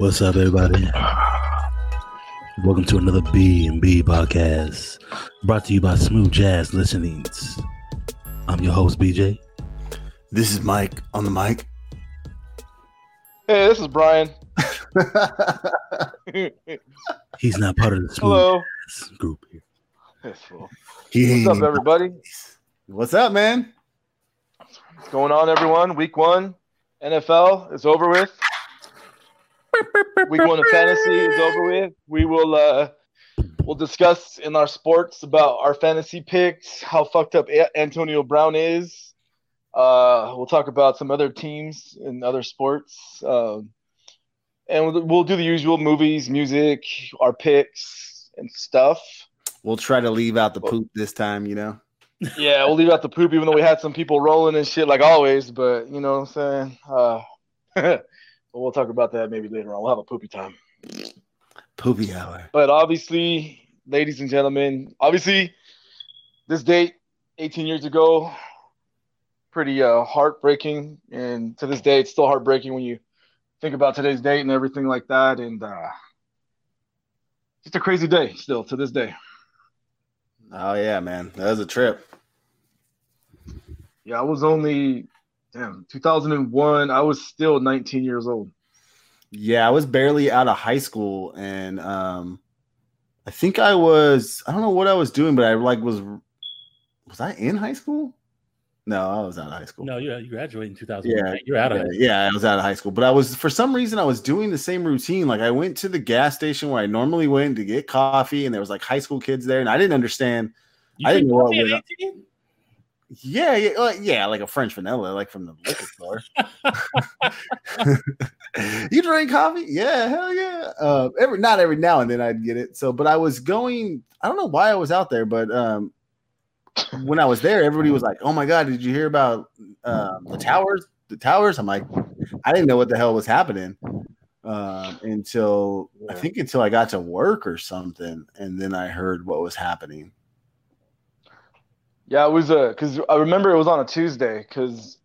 What's up, everybody? Welcome to another B&B podcast, brought to you by Smooth Jazz Listenings. I'm your host, BJ. This is Mike on the mic. Hey, this is Brian. He's not part of the Smooth Jazz group here. What's up, everybody? What's up, man? What's going on, everyone? Week one, NFL is over with. Week one of fantasy is over with. We will we'll discuss in our sports about our fantasy picks, how fucked up Antonio Brown is. We'll talk about some other teams and other sports, and we'll do the usual movies, music, our picks, and stuff. We'll try to leave out the poop this time, you know. Yeah, we'll leave out the poop, even though we had some people rolling and shit like always. But you know what I'm saying. But we'll talk about that maybe later on. We'll have a poopy time. Poopy hour. But obviously, ladies and gentlemen, obviously, this date 18 years ago, pretty heartbreaking. And to this day, it's still heartbreaking when you think about today's date and everything like that. And just a crazy day still to this day. Oh, yeah, man. That was a trip. Yeah, I was only... Damn, 2001, I was still 19 years old. Yeah, I was barely out of high school, and I think I don't know what I was doing, but was I in high school? No, I was out of high school. No, you graduated in 2001. Yeah, you're out of high school. Yeah, I was out of high school, but for some reason, I was doing the same routine. Like, I went to the gas station where I normally went to get coffee, and there was, like, high school kids there, and I didn't understand. I didn't know what was up. Yeah, like a French vanilla, like from the liquor store. You drink coffee? Yeah, hell yeah. Not every now and then I'd get it. So, but I was going. I don't know why I was out there, but when I was there, everybody was like, "Oh my god, did you hear about the towers? The towers?" I'm like, I didn't know what the hell was happening until I got to work or something, and then I heard what was happening. Yeah, it was because I remember it was on a Tuesday because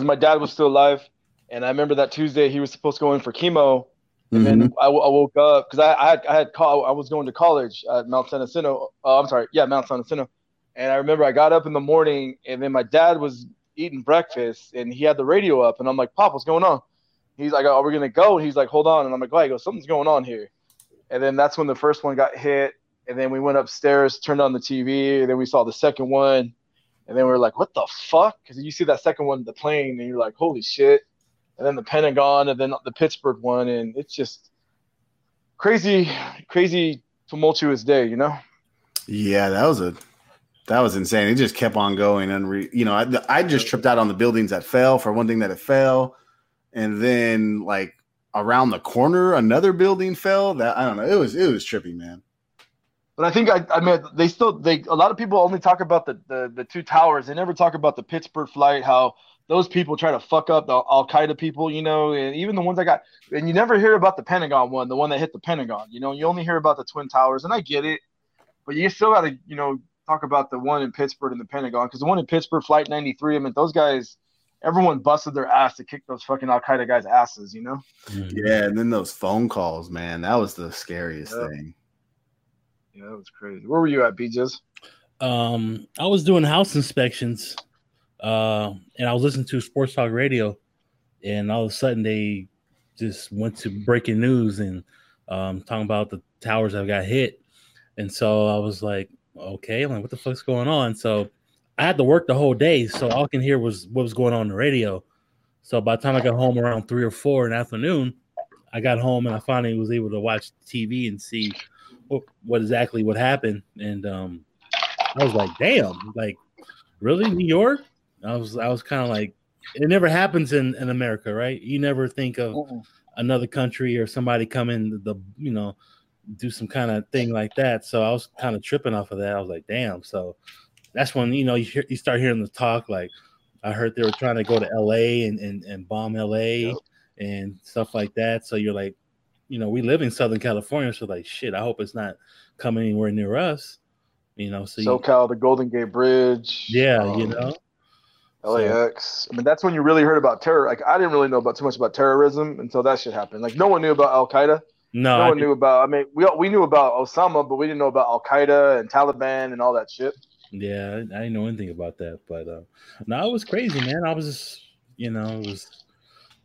my dad was still alive, and I remember that Tuesday he was supposed to go in for chemo, and then I woke up because I was going to college at Mount San Jacinto. Mount San Jacinto, and I remember I got up in the morning, and then my dad was eating breakfast, and he had the radio up, and I'm like, "Pop, what's going on?" He's like, "Are we gonna go?" And he's like, "Hold on," and I'm like, "Why?" He goes, "Something's going on here," and then that's when the first one got hit. And then we went upstairs, turned on the TV, and then we saw the second one. And then we were like, what the fuck? Because you see that second one, the plane, and you're like, holy shit. And then the Pentagon, and then the Pittsburgh one. And it's just crazy, crazy, tumultuous day, you know? Yeah, that was insane. It just kept on going. And, I just tripped out on the buildings that fell, for one thing that it fell. And then, like, around the corner, another building fell. That I don't know. It was trippy, man. But I think a lot of people only talk about the two towers. They never talk about the Pittsburgh flight, how those people try to fuck up the Al-Qaeda people, you know, and even the ones and you never hear about the Pentagon one, the one that hit the Pentagon, you know, you only hear about the Twin Towers, and I get it, but you still got to, you know, talk about the one in Pittsburgh and the Pentagon, because the one in Pittsburgh, Flight 93, I mean, those guys, everyone busted their ass to kick those fucking Al-Qaeda guys' asses, you know? Yeah, and then those phone calls, man, that was the scariest thing. Yeah, that was crazy. Where were you at, BJ's? I was doing house inspections, and I was listening to sports talk radio, and all of a sudden they just went to breaking news and talking about the towers that got hit. And so I was like, okay, I'm like, what the fuck's going on? So I had to work the whole day, so all I can hear was what was going on the radio. So by the time I got home around 3 or 4 in the afternoon, I got home and I finally was able to watch TV and see what happened. And I was like, damn, like, really, New York? I was kind of like, it never happens in America, right? You never think of another country or somebody coming to do some kind of thing like that. So I was kind of tripping off of that. I was like, damn. So that's when, you know, you start hearing the talk. Like, I heard they were trying to go to LA and bomb LA and stuff like that. So you're like, you know, we live in Southern California, so like, shit, I hope it's not coming anywhere near us, you know. So SoCal, the Golden Gate Bridge. Yeah, you know. LAX. I mean, that's when you really heard about terror. Like, I didn't really know about too much about terrorism until that shit happened. Like, no one knew about Al-Qaeda. No one knew about. I mean, we knew about Osama, but we didn't know about Al-Qaeda and Taliban and all that shit. Yeah, I didn't know anything about that. But no, it was crazy, man. I was just, it was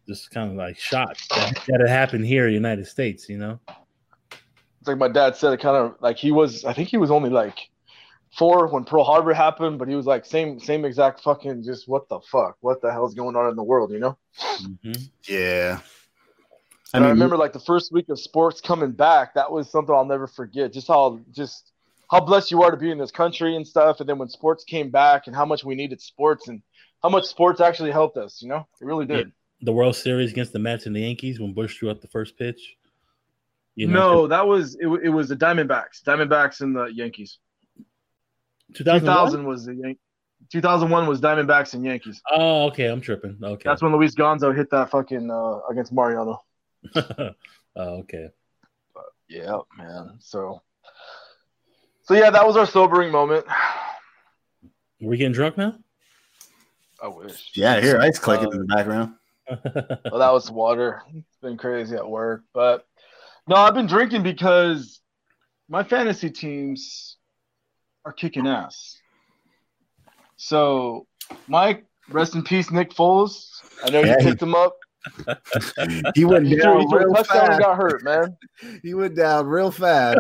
just kind of like shocked that it happened here in the United States, It's like my dad said, it kind of like I think he was only like 4 when Pearl Harbor happened, but he was like same exact fucking just what the fuck? What the hell's going on in the world, Mm-hmm. Yeah. And I remember like the first week of sports coming back, that was something I'll never forget. Just how blessed you are to be in this country and stuff. And then when sports came back and how much we needed sports and how much sports actually helped us, It really did. Yeah. The World Series against the Mets and the Yankees when Bush threw out the first pitch. No, that was it. It was the Diamondbacks and the Yankees. 2000 was the Yankees. 2001 was Diamondbacks and Yankees. Oh, okay, I'm tripping. Okay, that's when Luis Gonzo hit that fucking against Mariano. Okay. But, yeah, man. So yeah, that was our sobering moment. Are we getting drunk now? I wish. Yeah, I hear ice clicking in the background. Well, that was water. It's been crazy at work, but no, I've been drinking because my fantasy teams are kicking ass. So, Mike, rest in peace, Nick Foles. I know you picked him up. He went down real fast. He got hurt, man. He went down real fast.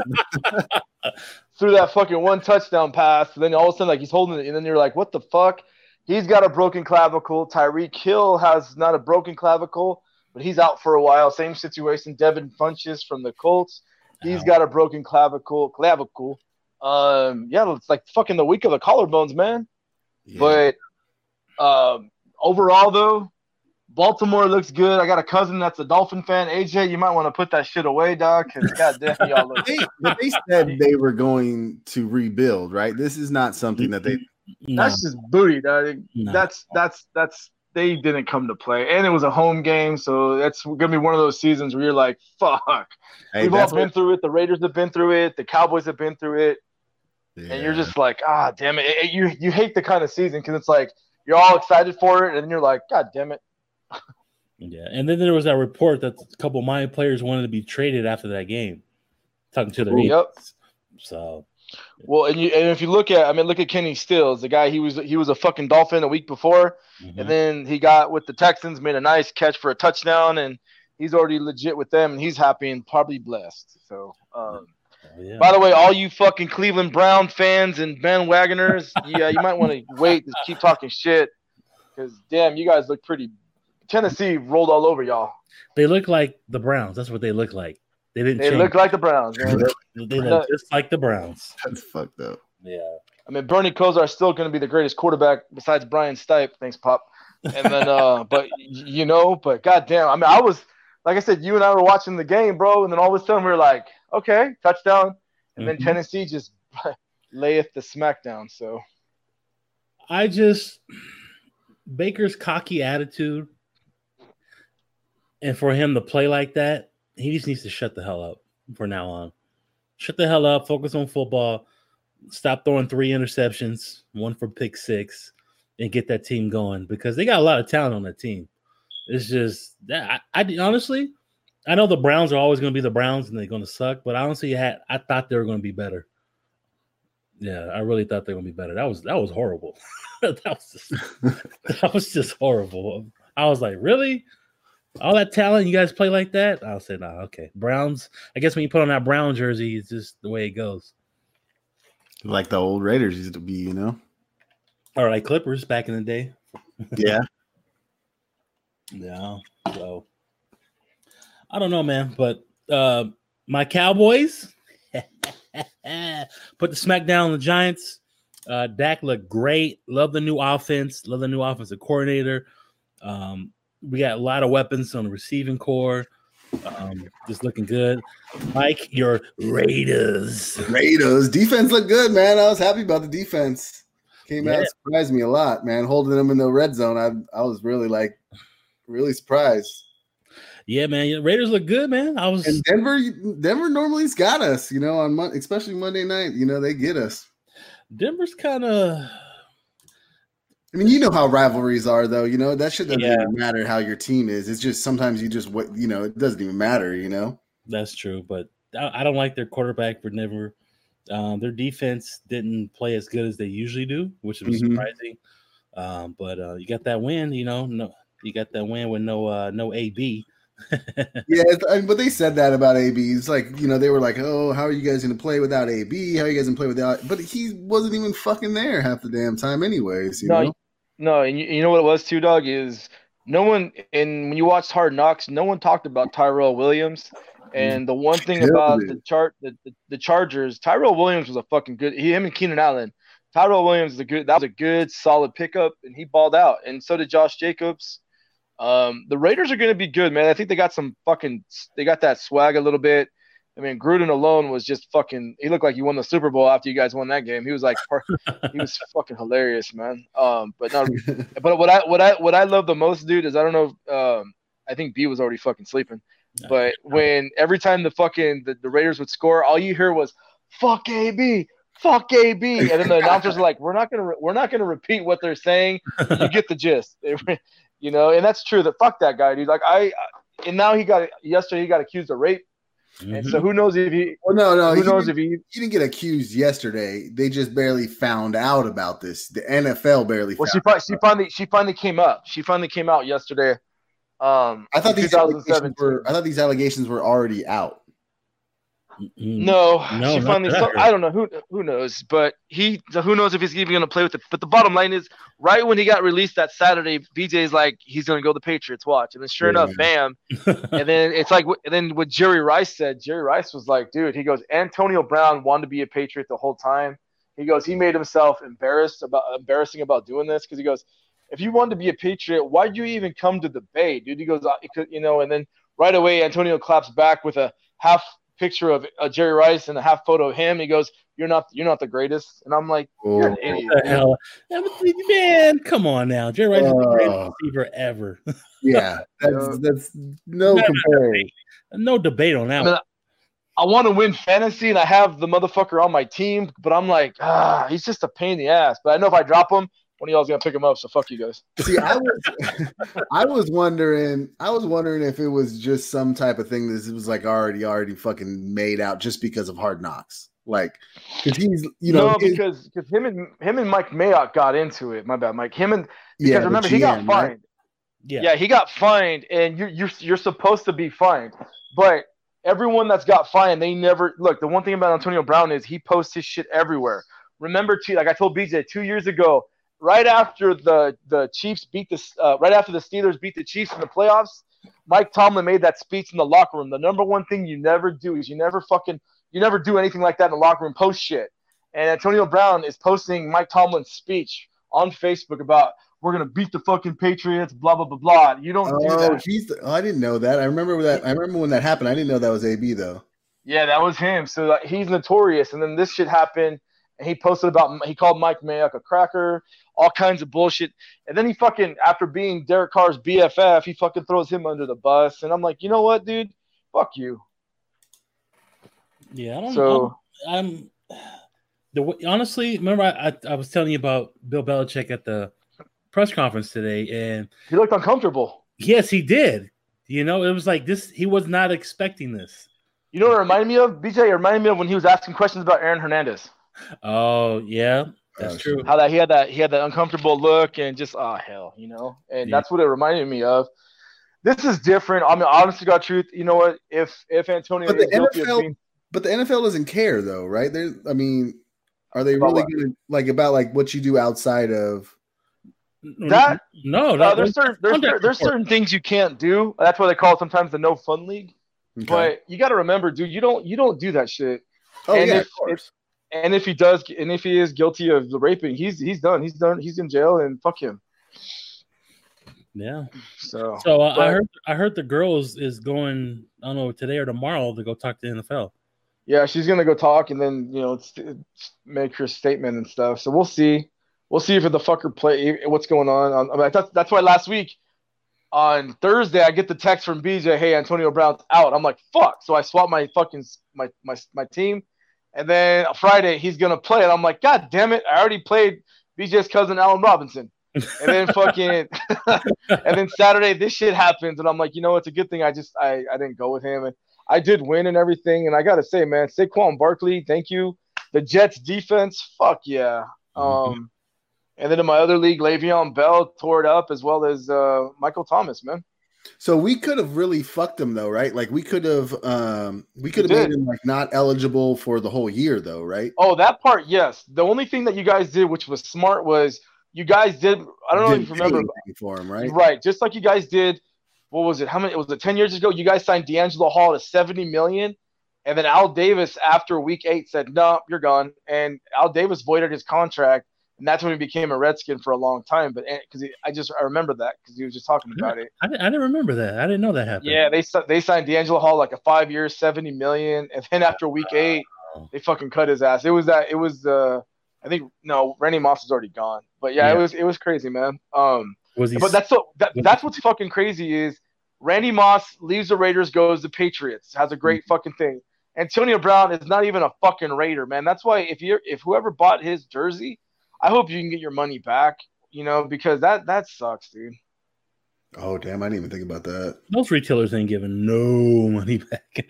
Threw that fucking one touchdown pass, and then all of a sudden, like, he's holding it, and then you're like, what the fuck? He's got a broken clavicle. Tyreek Hill has not a broken clavicle, but he's out for a while. Same situation. Devin Funchess from the Colts. He's got a broken clavicle. Yeah, it's like fucking the week of the collarbones, man. Yeah. But overall, though, Baltimore looks good. I got a cousin that's a Dolphin fan. AJ, you might want to put that shit away, dog, because goddamn, y'all look good. But they said they were going to rebuild, right? This is not something that they – That's just booty, dog. No. That's – they didn't come to play, and it was a home game, so that's gonna be one of those seasons where you're like, "Fuck." Hey, we've all been through it. The Raiders have been through it. The Cowboys have been through it, and you're just like, "Ah, damn it!" You hate the kind of season because it's like you're all excited for it, and you're like, "God damn it." Yeah, and then there was that report that a couple of my players wanted to be traded after that game, talking to their agents. So. Well, and if you look at, look at Kenny Stills, the guy, he was a fucking Dolphin a week before, and then he got with the Texans, made a nice catch for a touchdown, and he's already legit with them, and he's happy and probably blessed. So, by the way, all you fucking Cleveland Brown fans and bandwagoners, you might want to wait to keep talking shit because damn, you guys look pretty. Tennessee rolled all over y'all. They look like the Browns. That's what they look like. They look like the Browns, man. They look just like the Browns. That's fucked up. Yeah. I mean, Bernie Kosar is still going to be the greatest quarterback besides Brian Stipe. Thanks, Pop. And then, but goddamn, I was, like I said, you and I were watching the game, bro. And then all of a sudden we were like, okay, touchdown. And then Tennessee just layeth the smackdown. So Baker's cocky attitude. And for him to play like that, he just needs to shut the hell up from now on. Shut the hell up. Focus on football. Stop throwing 3 interceptions, 1 for pick 6, and get that team going because they got a lot of talent on that team. It's just that I honestly, I know the Browns are always going to be the Browns and they're going to suck, but I thought they were going to be better. Yeah, I really thought they were going to be better. That was horrible. that was just horrible. I was like, really? All that talent, you guys play like that? I'll say, nah, okay. Browns, I guess when you put on that Brown jersey, it's just the way it goes. Like the old Raiders used to be, All right, Clippers back in the day. Yeah. Yeah. So, I don't know, man. But my Cowboys put the smack down on the Giants. Dak looked great. Love the new offense. Love the new offensive coordinator. We got a lot of weapons on the receiving core. Just looking good. Mike, your Raiders. Defense looked good, man. I was happy about the defense. Came out, surprised me a lot, man. Holding them in the red zone. I was really surprised. Yeah, man. Raiders look good, man. And Denver normally's got us, on especially Monday night. They get us. Denver's kind of – I mean, you know how rivalries are, though. You know, that shit doesn't even matter how your team is. It's just sometimes you just, you know, it doesn't even matter, you know? That's true. But I don't like their quarterback for Denver. Their defense didn't play as good as they usually do, which was surprising. But you got that win, you know. You got that win with no A.B. Yeah, but they said that about A.B. It's like, you know, they were like, oh, how are you guys going to play without A.B.? How are you guys going to play without – but he wasn't even fucking there half the damn time anyways, you know? No, and you know what it was too, Doug, is no one – and when you watched Hard Knocks, no one talked about Tyrell Williams. And the one thing about the Chargers, Tyrell Williams was a fucking good – him and Keenan Allen. Tyrell Williams is that was a good, solid pickup, and he balled out. And so did Josh Jacobs. The Raiders are going to be good, man. I think they got they got that swag a little bit. I mean, Gruden alone was just fucking – he looked like he won the Super Bowl after you guys won that game. He was like – he was fucking hilarious, man. But what I love the most, dude, is I don't know I think B was already fucking sleeping. But when every time the Raiders would score, all you hear was "fuck A.B." Fuck A.B. And then the announcers are like, we're not gonna repeat what they're saying. You get the gist, you know. And that's true. That fuck that guy, dude. Like yesterday he got accused of rape, and so who knows if he? Well, he didn't get accused yesterday. They just barely found out about this. The NFL barely. Well, she finally came up. She finally came out yesterday. I thought these allegations were already out. No, she finally. So, I don't know who knows, but who knows if he's even going to play with it. But the bottom line is, right when he got released that Saturday, BJ's like he's going to go to the Patriots watch, and then sure enough, bam! And then it's like, and then what Jerry Rice said. Jerry Rice was like, dude, he goes, Antonio Brown wanted to be a Patriot the whole time. He goes, he made himself embarrassing about doing this because he goes, if you wanted to be a Patriot, why'd you even come to the Bay, dude? He goes, you know, and then right away Antonio claps back with a half picture of Jerry Rice and a half photo of him. He goes, "You're not the greatest." And I'm like, "You're an idiot, man! Come on now, Jerry Rice is the greatest receiver ever." Yeah, that's no comparison. No debate on that. I mean, I want to win fantasy, and I have the motherfucker on my team, but I'm like, he's just a pain in the ass. But I know if I drop him, one of y'all's gonna pick him up. So fuck you guys. See, I was wondering if it was just some type of thing that it was like already fucking made out just because of Hard Knocks, like because he's because him and Mike Mayock got into it. My bad, Mike. Remember he got fined. Right? Yeah, he got fined, and you're supposed to be fined, but everyone that's got fined, they never look. The one thing about Antonio Brown is he posts his shit everywhere. Remember, like I told BJ 2 years ago. Right after the Chiefs beat the Steelers beat the Chiefs in the playoffs, Mike Tomlin made that speech in the locker room. The number one thing you never do is you never do anything like that in the locker room, post shit. And Antonio Brown is posting Mike Tomlin's speech on Facebook about we're gonna beat the fucking Patriots, blah blah blah blah. You don't do that. Geez. Oh, I didn't know that. I remember when that happened. I didn't know that was AB though. Yeah, that was him. So like, he's notorious. And then this shit happened. And he posted about – he called Mike Mayock a cracker, all kinds of bullshit. And then he fucking – after being Derek Carr's BFF, he fucking throws him under the bus. And I'm like, you know what, dude? Fuck you. Yeah, I don't know. Honestly, remember I was telling you about Bill Belichick at the press conference today. And he looked uncomfortable. Yes, he did. You know, it was like this – he was not expecting this. You know what it reminded me of? BJ, it reminded me of when he was asking questions about Aaron Hernandez. Oh yeah, that's true. How that he had that uncomfortable look and just you know, and that's what it reminded me of. This is different. I mean, honest to God, truth. You know what? If Antonio, but the NFL doesn't care though, right? I mean, are they really gonna, about what you do outside of that? No, there's certain things you can't do. That's why they call it sometimes the no fun league. Okay. But you got to remember, dude, you don't do that shit. Oh and yeah, of course. And if he does, and if he is guilty of the raping, he's done. He's in jail, and fuck him. Yeah. So I heard the girls is going. I don't know, today or tomorrow to go talk to the NFL. Yeah, she's gonna go talk, and then you know make her statement and stuff. So we'll see if the fucker play. What's going on? I mean, that's why last week on Thursday I get the text from BJ. Hey, Antonio Brown's out. I'm like fuck. So I swapped my fucking my team. And then Friday, he's going to play. And I'm like, God damn it. I already played BJ's cousin, Allen Robinson. And then fucking and then Saturday this shit happens, and I'm like, you know, it's a good thing I didn't go with him. And I did win and everything. And I gotta say, man, Saquon Barkley, thank you. The Jets defense, fuck yeah. And then in my other league, Le'Veon Bell tore it up, as well as Michael Thomas, man. So we could have really fucked him, though, right? Like, we could have made him like not eligible for the whole year, though, right? Oh, that part, yes. The only thing that you guys did, which was smart, was you guys did. I don't know if you remember for him, right? Right, just like you guys did. What was it? How many? It was 10 years ago. You guys signed D'Angelo Hall to $70 million, and then Al Davis after week 8 said, "No, you're gone," and Al Davis voided his contract. And that's when he became a Redskin for a long time. But because I remember that because he was just talking about it. I didn't remember that. I didn't know that happened. Yeah, they signed D'Angelo Hall like a 5-year, $70 million, and then after week 8, they fucking cut his ass. Randy Moss is already gone. But yeah. it was crazy, man. That's what's fucking crazy is Randy Moss leaves the Raiders, goes to Patriots, has a great fucking thing. Antonio Brown is not even a fucking Raider, man. That's why if whoever bought his jersey, I hope you can get your money back, you know, because that sucks, dude. Oh, damn. I didn't even think about that. Most retailers ain't giving no money back.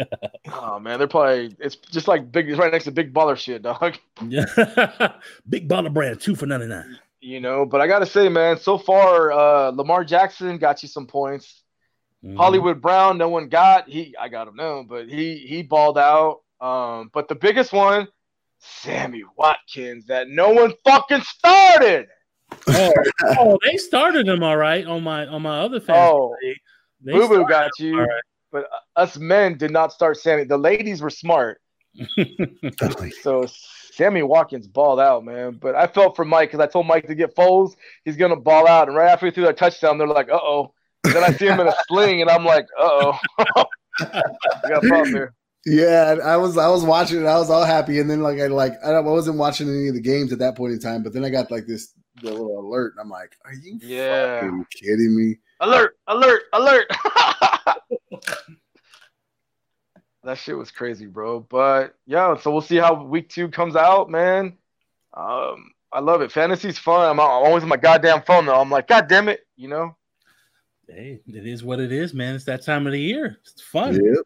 Oh, man. They're probably – it's just like big – it's right next to big baller shit, dog. Big baller brand, 2 for $99. You know, but I got to say, man, so far, Lamar Jackson got you some points. Mm-hmm. Hollywood Brown, no one got. I got him now, but he balled out. But the biggest one – Sammy Watkins, that no one fucking started. Oh, they started him all right on my other fan. Oh, Boo Boo got you, right. But us men did not start Sammy. The ladies were smart, so Sammy Watkins balled out, man. But I felt for Mike because I told Mike to get Foles. He's gonna ball out, and right after he threw that touchdown, they're like, "Uh oh." Then I see him in a sling, and I'm like, "Uh oh." We got a problem here. Yeah, I was watching it. I was all happy, and then I wasn't watching any of the games at that point in time. But then I got like the little alert, and I'm like, "Are you fucking kidding me?" Alert! Alert! Alert! That shit was crazy, bro. But yeah, so we'll see how week 2 comes out, man. I love it. Fantasy's fun. I'm always on my goddamn phone though. I'm like, God damn it, you know. Hey, it is what it is, man. It's that time of the year. It's fun. Yep.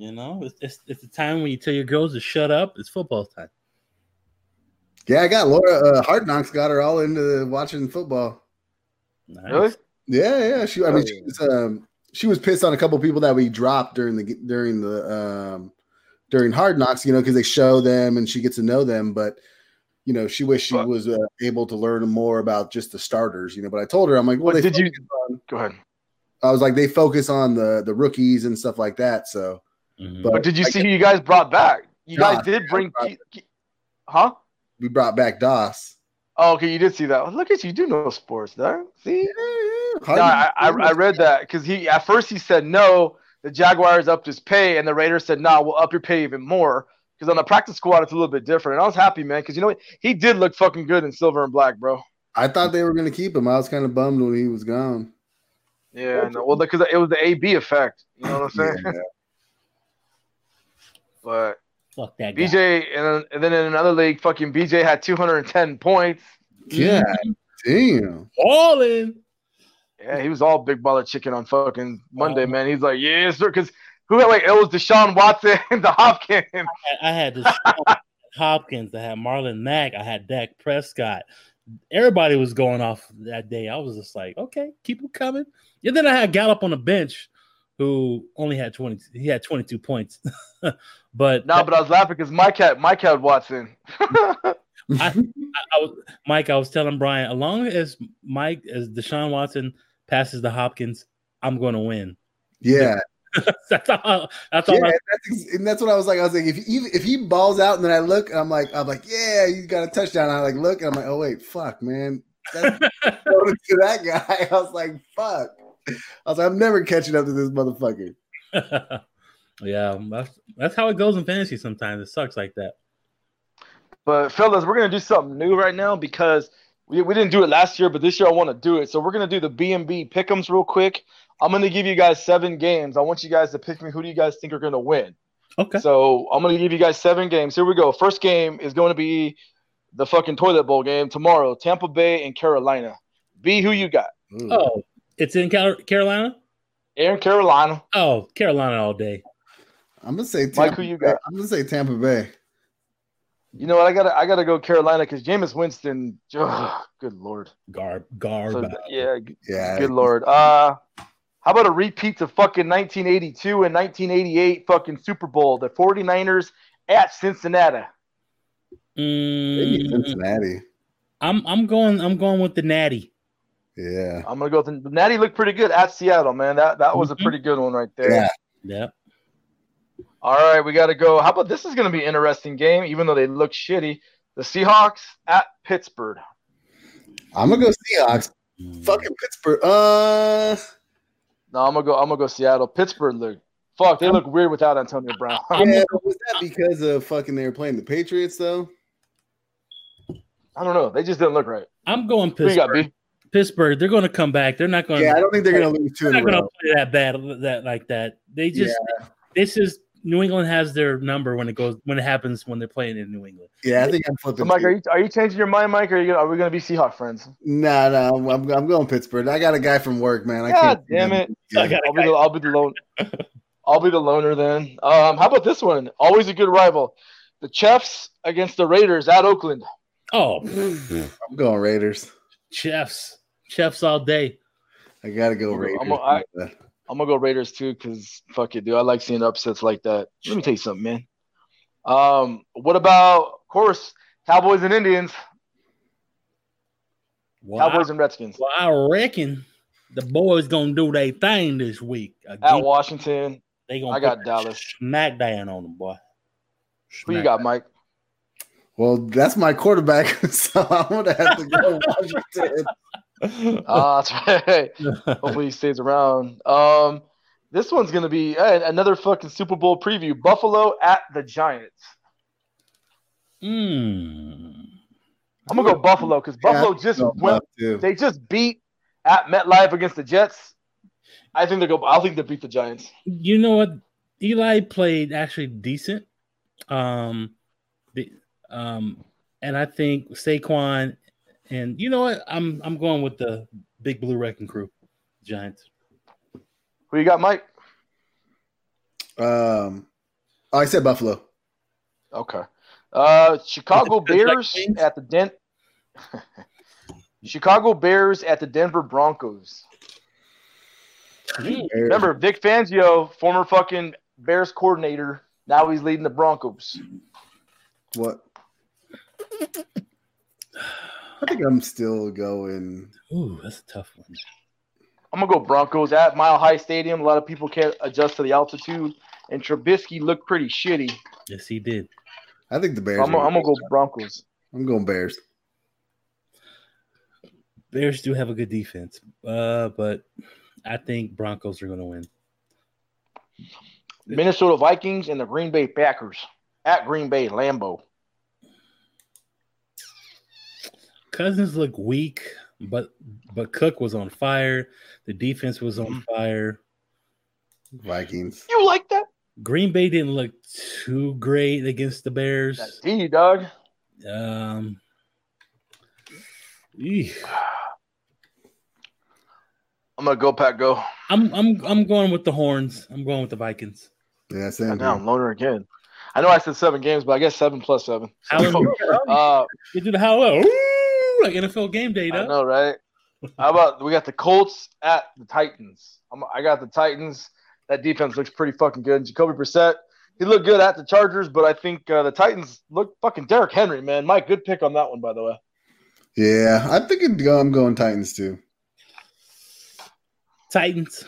You know, it's the time when you tell your girls to shut up. It's football time. Yeah, I got Laura. Hard Knocks got her all into watching football. Nice. Really? Yeah. She was pissed on a couple people that we dropped during Hard Knocks. You know, because they show them and she gets to know them. But you know, she wished she was able to learn more about just the starters. You know, but I told her, I'm like, well, go ahead. I was like, they focus on the rookies and stuff like that. So. Mm-hmm. But did you see who you guys brought back? We brought back Doss. Oh, okay, you did see that. Well, look at you, do know sports, though. See? Yeah. No, I read that because at first he said no, the Jaguars upped his pay, and the Raiders said, nah, we'll up your pay even more. Because on the practice squad, it's a little bit different. And I was happy, man, because you know what? He did look fucking good in silver and black, bro. I thought they were going to keep him. I was kind of bummed when he was gone. Yeah, no, well, because it was the A.B. effect. You know what I'm saying? Yeah. But fuck that guy. BJ, and then in another league, fucking BJ had 210 points. Yeah, damn. All in. Yeah, he was all big baller chicken on fucking Monday, man. He's like, yeah, sir. Because it was Deshaun Watson and the Hopkins. I had Deshaun Hopkins. I had Marlon Mack. I had Dak Prescott. Everybody was going off that day. I was just like, okay, keep them coming. And then I had Gallup on the bench, who only had 20. He had 22 points. But I was laughing because Mike had Watson. I was telling Brian, as Deshaun Watson passes the Hopkins, I'm going to win. Yeah. That's what I was like. I was like, if he balls out, and then I look, and I'm like, yeah, you got a touchdown. And I look, and I'm like, oh wait, fuck, man. To that guy, I was like, fuck. I was like, I'm never catching up to this motherfucker. Yeah, that's how it goes in fantasy sometimes. It sucks like that. But, fellas, we're going to do something new right now because we didn't do it last year, but this year I want to do it. So we're going to do the B&B pick'ems real quick. I'm going to give you guys 7 games. I want you guys to pick me. Who do you guys think are going to win? Okay. So I'm going to give you guys 7 games. Here we go. First game is going to be the fucking toilet bowl game tomorrow, Tampa Bay and Carolina. B, who you got? Oh, it's in Carolina? In Carolina. Oh, Carolina all day. I'm gonna say Tampa. Mike, who you got? I'm gonna say Tampa Bay. You know what? I gotta go Carolina because Jameis Winston. Oh, good Lord. Garb. So, yeah. Good Lord. How about a repeat to fucking 1982 and 1988 fucking Super Bowl? The 49ers at Cincinnati. Maybe Cincinnati. I'm going with the Natty. Yeah. I'm gonna go with the Natty. Looked pretty good at Seattle, man. That was a pretty good one right there. Yeah. Yeah. All right, we got to go. How about this is going to be an interesting game, even though they look shitty. The Seahawks at Pittsburgh. I'm gonna go Seahawks. Fucking Pittsburgh. No, I'm gonna go Seattle. Pittsburgh look. Fuck, they look weird without Antonio Brown. Yeah, was that because of fucking they were playing the Patriots though? I don't know. They just didn't look right. I'm going Pittsburgh. Pittsburgh, they're going to come back. They're not going. Yeah, I don't think they're going to lose two. They're not going to play that bad like that. They just this is. New England has their number when it happens when they're playing in New England. Yeah, I think I'm flipping. So Mike, are you changing your mind, Mike? Or are we going to be Seahawks friends? No, I'm going Pittsburgh. I got a guy from work, man. God damn it! Yeah. I'll be the loner then. How about this one? Always a good rival, the Chiefs against the Raiders at Oakland. Oh, I'm going Raiders. Chiefs all day. I got to go Raiders. I'm going to go Raiders, too, because fuck it, dude. I like seeing upsets like that. Let me tell you something, man. What about, of course, Cowboys and Indians? Well, Cowboys and Redskins. Well, I reckon the boys going to do their thing this week. At Washington. I got Dallas. Smackdown on them, boy. Who you got, Mike? Well, that's my quarterback, so I'm going to have to go Washington. That's right. Hopefully he stays around. This one's gonna be another fucking Super Bowl preview. Buffalo at the Giants. I'm gonna go Buffalo because Buffalo just went. They just beat at MetLife against the Jets. I think they beat the Giants. You know what? Eli played actually decent. And I think Saquon. And you know what? I'm going with the Big Blue Wrecking Crew, Giants. Who you got, Mike? I said Buffalo. Okay. Chicago Bears at the Chicago Bears at the Denver Broncos. Remember, Vic Fangio, former fucking Bears coordinator, now he's leading the Broncos. What? I think I'm still going. Ooh, that's a tough one. I'm going to go Broncos at Mile High Stadium. A lot of people can't adjust to the altitude, and Trubisky looked pretty shitty. Yes, he did. I think the Bears. I'm going to go Broncos. I'm going Bears. Bears do have a good defense, but I think Broncos are going to win. Minnesota Vikings and the Green Bay Packers at Green Bay, Lambeau. Cousins look weak, but Cook was on fire. The defense was on fire. Vikings. You like that? Green Bay didn't look too great against the Bears. That's easy, dog. I'm gonna go Pack Go. I'm going with the Horns. I'm going with the Vikings. Yeah, same. I'm loner again. I know I said 7 games, but I guess 7 + 7. You do the hello. Like NFL Game Day, though. I know, right? How about we got the Colts at the Titans? I got the Titans. That defense looks pretty fucking good. Jacoby Brissett, he looked good at the Chargers, but I think the Titans look fucking Derrick Henry, man. Mike, good pick on that one, by the way. Yeah, I think I'm going Titans, too. Titans.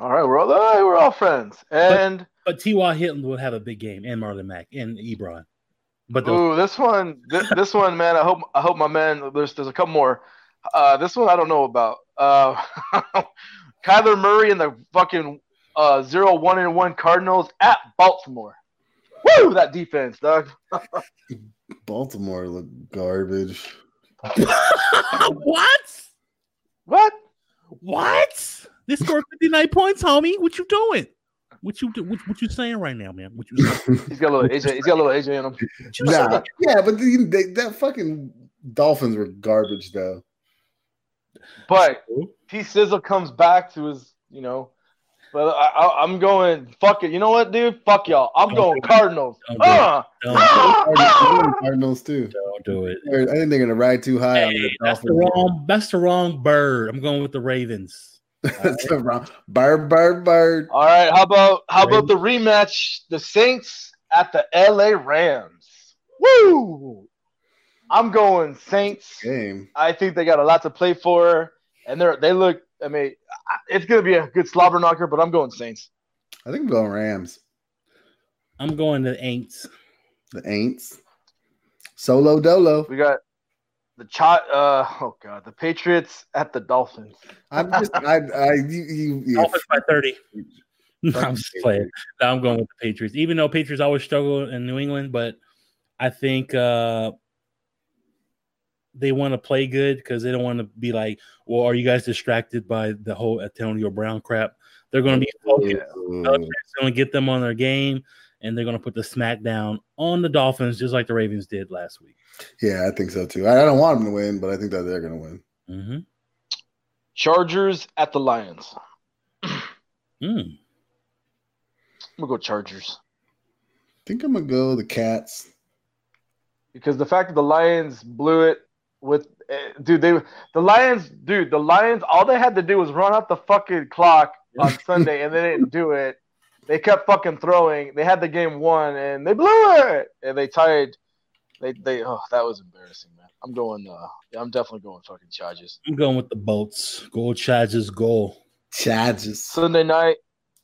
All right, we're all friends. And but T.Y. Hilton will have a big game, and Marlon Mack, and Ebron. But this one, man. I hope my man. There's a couple more. This one I don't know about. Kyler Murray and the fucking 0-1-1 Cardinals at Baltimore. Woo! That defense, dog. Baltimore look garbage. What? They scored 59 points, homie. What you doing? What you saying right now, man? What you saying? He's got a little AJ in him. Nah, yeah, but that fucking Dolphins were garbage though. But T-Sizzle comes back to his, you know. But I'm going, fuck it. You know what, dude? Fuck y'all. I'm going Cardinals. Cardinals, too. Don't do it. I think they're going to ride too high. Hey, that's the wrong bird. I'm going with the Ravens. That's the wrong bird. All right. How about the rematch? The Saints at the L.A. Rams. Woo! I'm going Saints. Game. I think they got a lot to play for. And they look – I mean, it's going to be a good slobber knocker, but I'm going Saints. I think I'm going Rams. I'm going the Aints. The Aints. Solo Dolo. We got the the Patriots at the Dolphins. I'm just, Dolphins by 30. No, I'm just playing. No, I'm going with the Patriots. Even though Patriots always struggle in New England, but I think, they want to play good because they don't want to be like, well, are you guys distracted by the whole Antonio Brown crap? They're going to be focused. Yeah. Going to get them on their game, and they're going to put the smack down on the Dolphins just like the Ravens did last week. Yeah, I think so, too. I don't want them to win, but I think that they're going to win. Mm-hmm. Chargers at the Lions. I'm going to go Chargers. I think I'm going to go the Cats. Because the fact that the Lions blew it with the Lions, all they had to do was run out the fucking clock on Sunday, and they didn't do it. They kept fucking throwing. They had the game won, and they blew it, and they tied. That was embarrassing, man. I'm going. I'm definitely going fucking Chargers. I'm going with the Bolts. Go Chargers, go Chargers. Sunday night.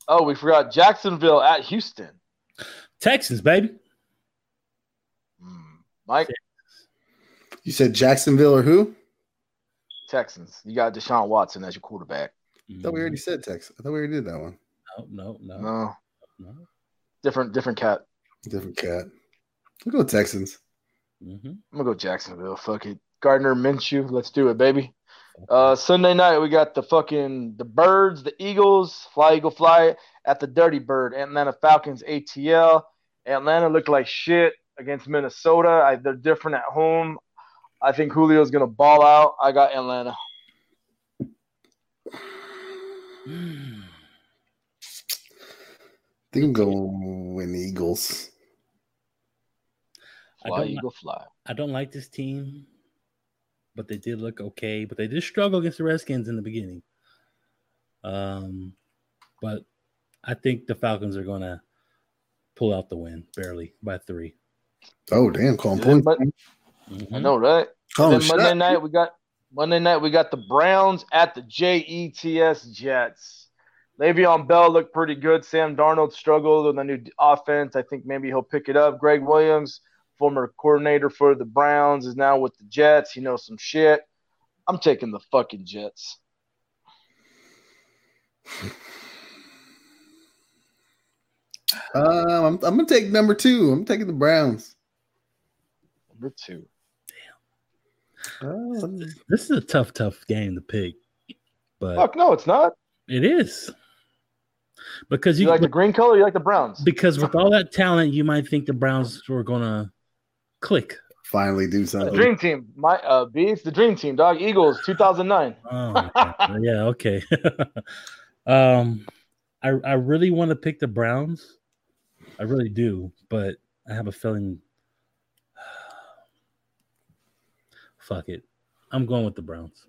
Oh, we forgot Jacksonville at Houston. Texans, baby. Mike, you said Jacksonville or who? Texans. You got Deshaun Watson as your quarterback. I thought we already said Texans. I thought we already did that one. No. Different cat. We'll go Texans. Mm-hmm. I'm gonna go Jacksonville. Fuck it, Gardner Minshew. Let's do it, baby. Sunday night we got the Birds, the Eagles, Fly Eagle Fly at the Dirty Bird, Atlanta Falcons, ATL. Atlanta looked like shit against Minnesota. They're different at home. I think Julio's going to ball out. I got Atlanta. I think I'm going with the Eagles. Fly, Eagle, fly. I don't like this team, but they did look okay. But they did struggle against the Redskins in the beginning. But I think the Falcons are going to pull out the win, barely, by 3. Oh damn! Calling points. Mm-hmm. I know, right? Monday night we got the Browns at the Jets. Jets. Le'Veon Bell looked pretty good. Sam Darnold struggled on the new offense. I think maybe he'll pick it up. Greg Williams, former coordinator for the Browns, is now with the Jets. He knows some shit. I'm taking the fucking Jets. I'm gonna take number 2. I'm taking the Browns. Number 2. Damn. This is a tough game to pick. But fuck no, it's not. It is. Because you like the green color, you like the Browns. Because with all that talent, you might think the Browns were gonna click. Finally do something. The dream team. My B, it's the dream team, dog. Eagles, 2009. Oh, yeah, okay. I really want to pick the Browns. I really do, but I have a feeling. Fuck it. I'm going with the Browns.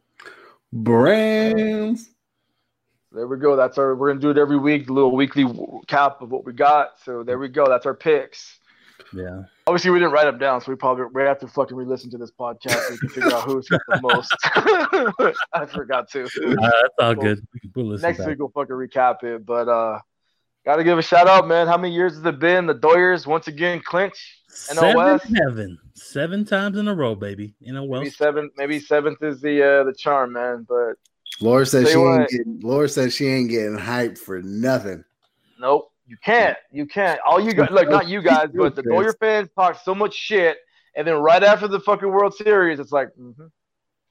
Browns. There we go. That's our. We're gonna do it every week. The little weekly cap of what we got. So there we go. That's our picks. Yeah. Obviously, we didn't write them down, so we have to fucking re-listen to this podcast so we can figure out who's got the most. I forgot to. That's all good. Next week we'll fucking recap it, but gotta give a shout out, man. How many years has it been? The Doyers once again clinch NOS. 7 times in a row, baby. Maybe 7th is the charm, man. But Laura says she ain't getting hyped for nothing. Nope. You can't. All you guys, look, not you guys, but the Doyer fans talk so much shit, and then right after the fucking World Series, it's like,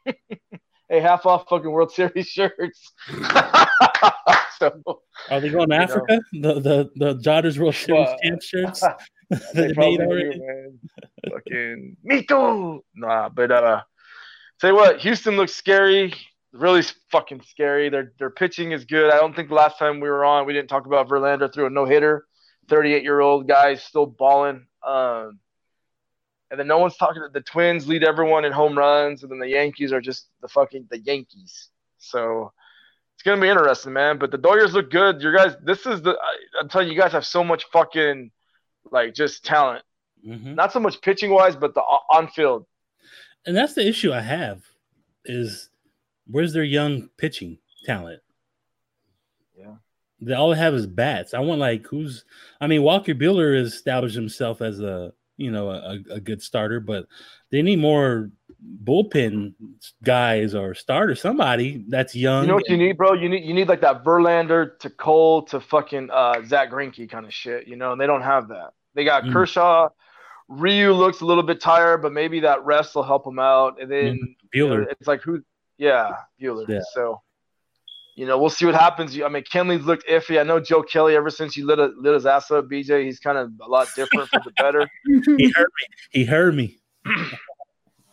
hey, half off fucking World Series shirts. So, are they going to Africa? Know. The Jotters World Series camp shirts. They made already. Do, fucking me too. Nah, but tell you what, Houston looks scary. really fucking scary. Their pitching is good. I don't think the last time we were on, we didn't talk about Verlander threw a no-hitter. 38-year-old guy still balling. And then no one's talking. The Twins lead everyone in home runs, and then the Yankees are just the Yankees. So it's going to be interesting, man. But the Dodgers look good. You guys, I'm telling you, you guys have so much fucking, just talent. Mm-hmm. Not so much pitching-wise, but the on-field. And that's the issue I have is where's their young pitching talent? Yeah. They all have is bats. I want Walker Buehler has established himself as a good starter, but they need more bullpen guys or starters, somebody that's young. You know what you need, bro? You need like that Verlander to Cole to fucking Zach Greinke kind of shit, and they don't have that. They got Kershaw. Ryu looks a little bit tired, but maybe that rest will help him out. And then Buehler. It's like who? Yeah, Buehler. Yeah. So, we'll see what happens. Kenley's looked iffy. I know Joe Kelly, ever since he lit his ass up, BJ, he's kind of a lot different for the better. He heard me.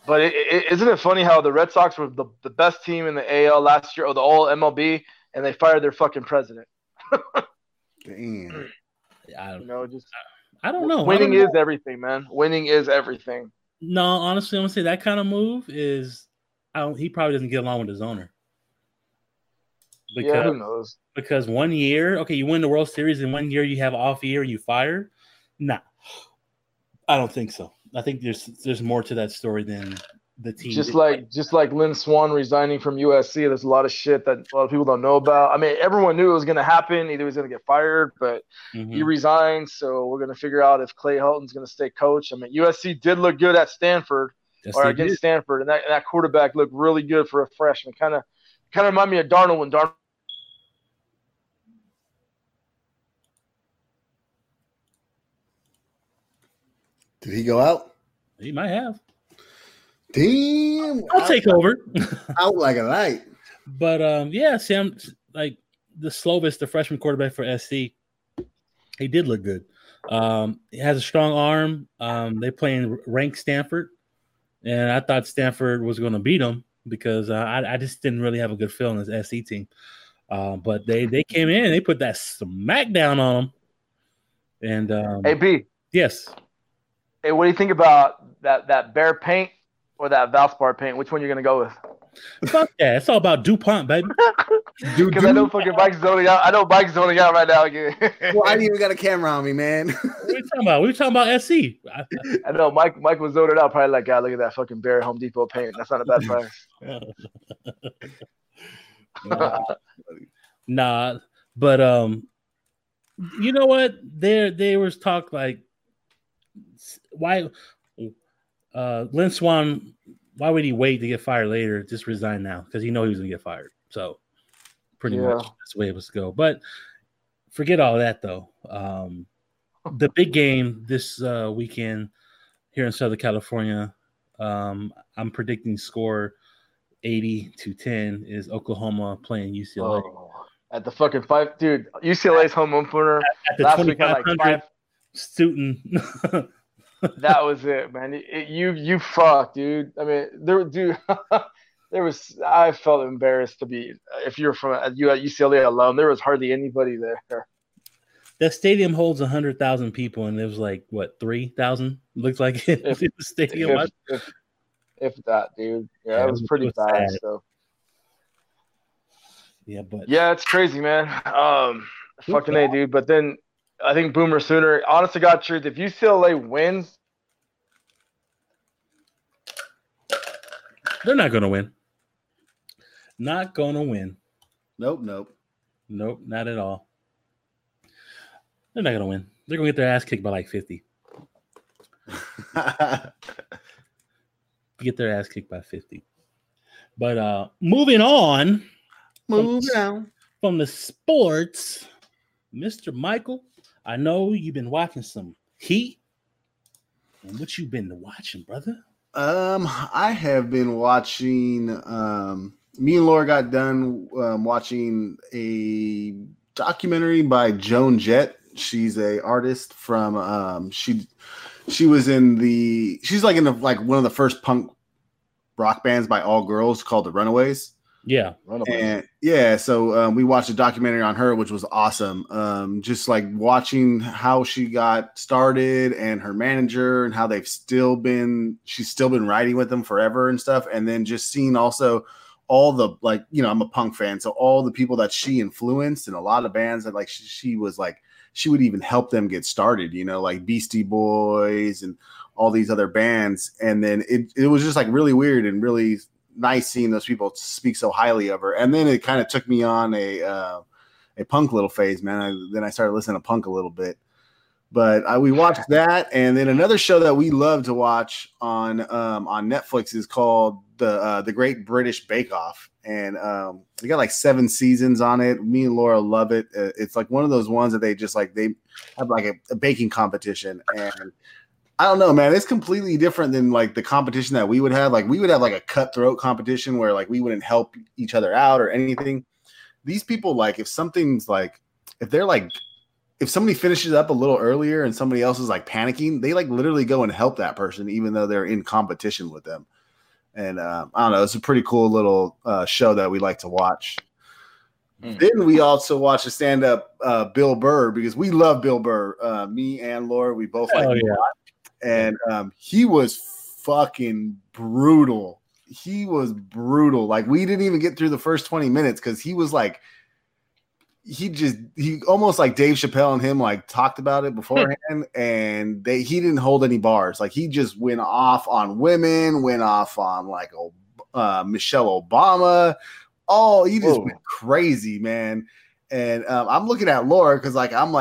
But isn't it funny how the Red Sox were the best team in the AL last year, or the all MLB, and they fired their fucking president? Damn. I don't know. Winning is everything, man. Winning is everything. No, honestly, I'm going to say that kind of move is he probably doesn't get along with his owner. Because, who knows? Because 1 year, okay, you win the World Series, and 1 year you have off year and you fire? Nah, I don't think so. I think there's more to that story than the team. Just like Lynn Swann resigning from USC, there's a lot of shit that a lot of people don't know about. Everyone knew it was going to happen. Either he was going to get fired, but he resigned. So we're going to figure out if Clay Helton's going to stay coach. USC did look good at Stanford, Stanford, and that quarterback looked really good for a freshman. Kind of remind me of Darnold when Darnold. Did he go out? He might have. Damn. I'll take over. Out like a light. But, Sam, the Slovis, the freshman quarterback for SC, he did look good. He has a strong arm. They play in ranked Stanford, and I thought Stanford was going to beat them because I just didn't really have a good feeling as an SC team. But they came in, and they put that smackdown on them. And A.B. Yes. Hey, what do you think about that Bear paint or that Valspar paint? Which one you're gonna go with? Fuck yeah, it's all about DuPont, baby. Because I know fucking Mike's zoning out. I know Mike's zoning out right now again. Well, I didn't even got a camera on me, man. What are you talking about? We were talking about SC. I know Mike was zoning out, probably like, God, look at that fucking Bear Home Depot paint. That's not a bad price. Nah, but you know what? There was talk like. Why, Lynn Swann? Why would he wait to get fired later? Just resign now because he knew he was gonna get fired. So, pretty much that's the way it was to go. But forget all that though. The big game this weekend here in Southern California. I'm predicting score 80-10 is Oklahoma playing UCLA. Oh, at the fucking five, dude. UCLA's home opener at the last week had like 5 student. That was it, man. You fucked, dude. There was. I felt embarrassed to be. If you're from at UCLA alone, there was hardly anybody there. That stadium holds 100,000 people, and it was like what 3,000 looks like in the stadium. If that, dude. Yeah, it was pretty bad. So. Yeah, but it's crazy, man. Fucking A, dude. But then. I think Boomer Sooner, honest to God truth, if UCLA wins. They're not going to win. Not going to win. Nope, not at all. They're not going to win. They're going to get their ass kicked by like 50. Get their ass kicked by 50. But moving on. From the sports, Mr. Michael. I know you've been watching some Heat. And what you been watching, brother? I have been watching. Me and Laura got done watching a documentary by Joan Jett. She's an artist from. She was in the. She's like one of the first punk rock bands by all girls called the Runaways. Yeah. And yeah. So we watched a documentary on her, which was awesome. Just like watching how she got started and her manager and how they've still been, she's still been riding with them forever and stuff. And then just seeing also all the, like, you know, I'm a punk fan. So all the people that she influenced and a lot of bands that like, she was like, she would even help them get started, you know, like Beastie Boys and all these other bands. And then it was just like really weird and really nice seeing those people speak so highly of her. And then it kind of took me on a punk little phase, man. Then I started listening to punk a little bit, but we watched that. And then another show that we love to watch on Netflix is called the Great British Bake Off. And they got like 7 seasons on it. Me and Laura love it. It's like one of those ones that they just like, they have like a baking competition, and I don't know, man. It's completely different than like the competition that we would have. Like we would have like a cutthroat competition where like we wouldn't help each other out or anything. These people, like if something's like, if they're like, if somebody finishes up a little earlier and somebody else is like panicking, they like literally go and help that person, even though they're in competition with them. And I don't know. It's a pretty cool little show that we like to watch. Then we also watched a stand-up Bill Burr, because we love Bill Burr. Me and Laura, we both like him a lot. And he was fucking brutal. He was brutal. Like we didn't even get through the first 20 minutes because he was like, he almost like Dave Chappelle and him like talked about it beforehand, and he didn't hold any bars. Like he just went off on women, went off on like Michelle Obama. Oh, he just went crazy, man. And I'm looking at Laura because like I'm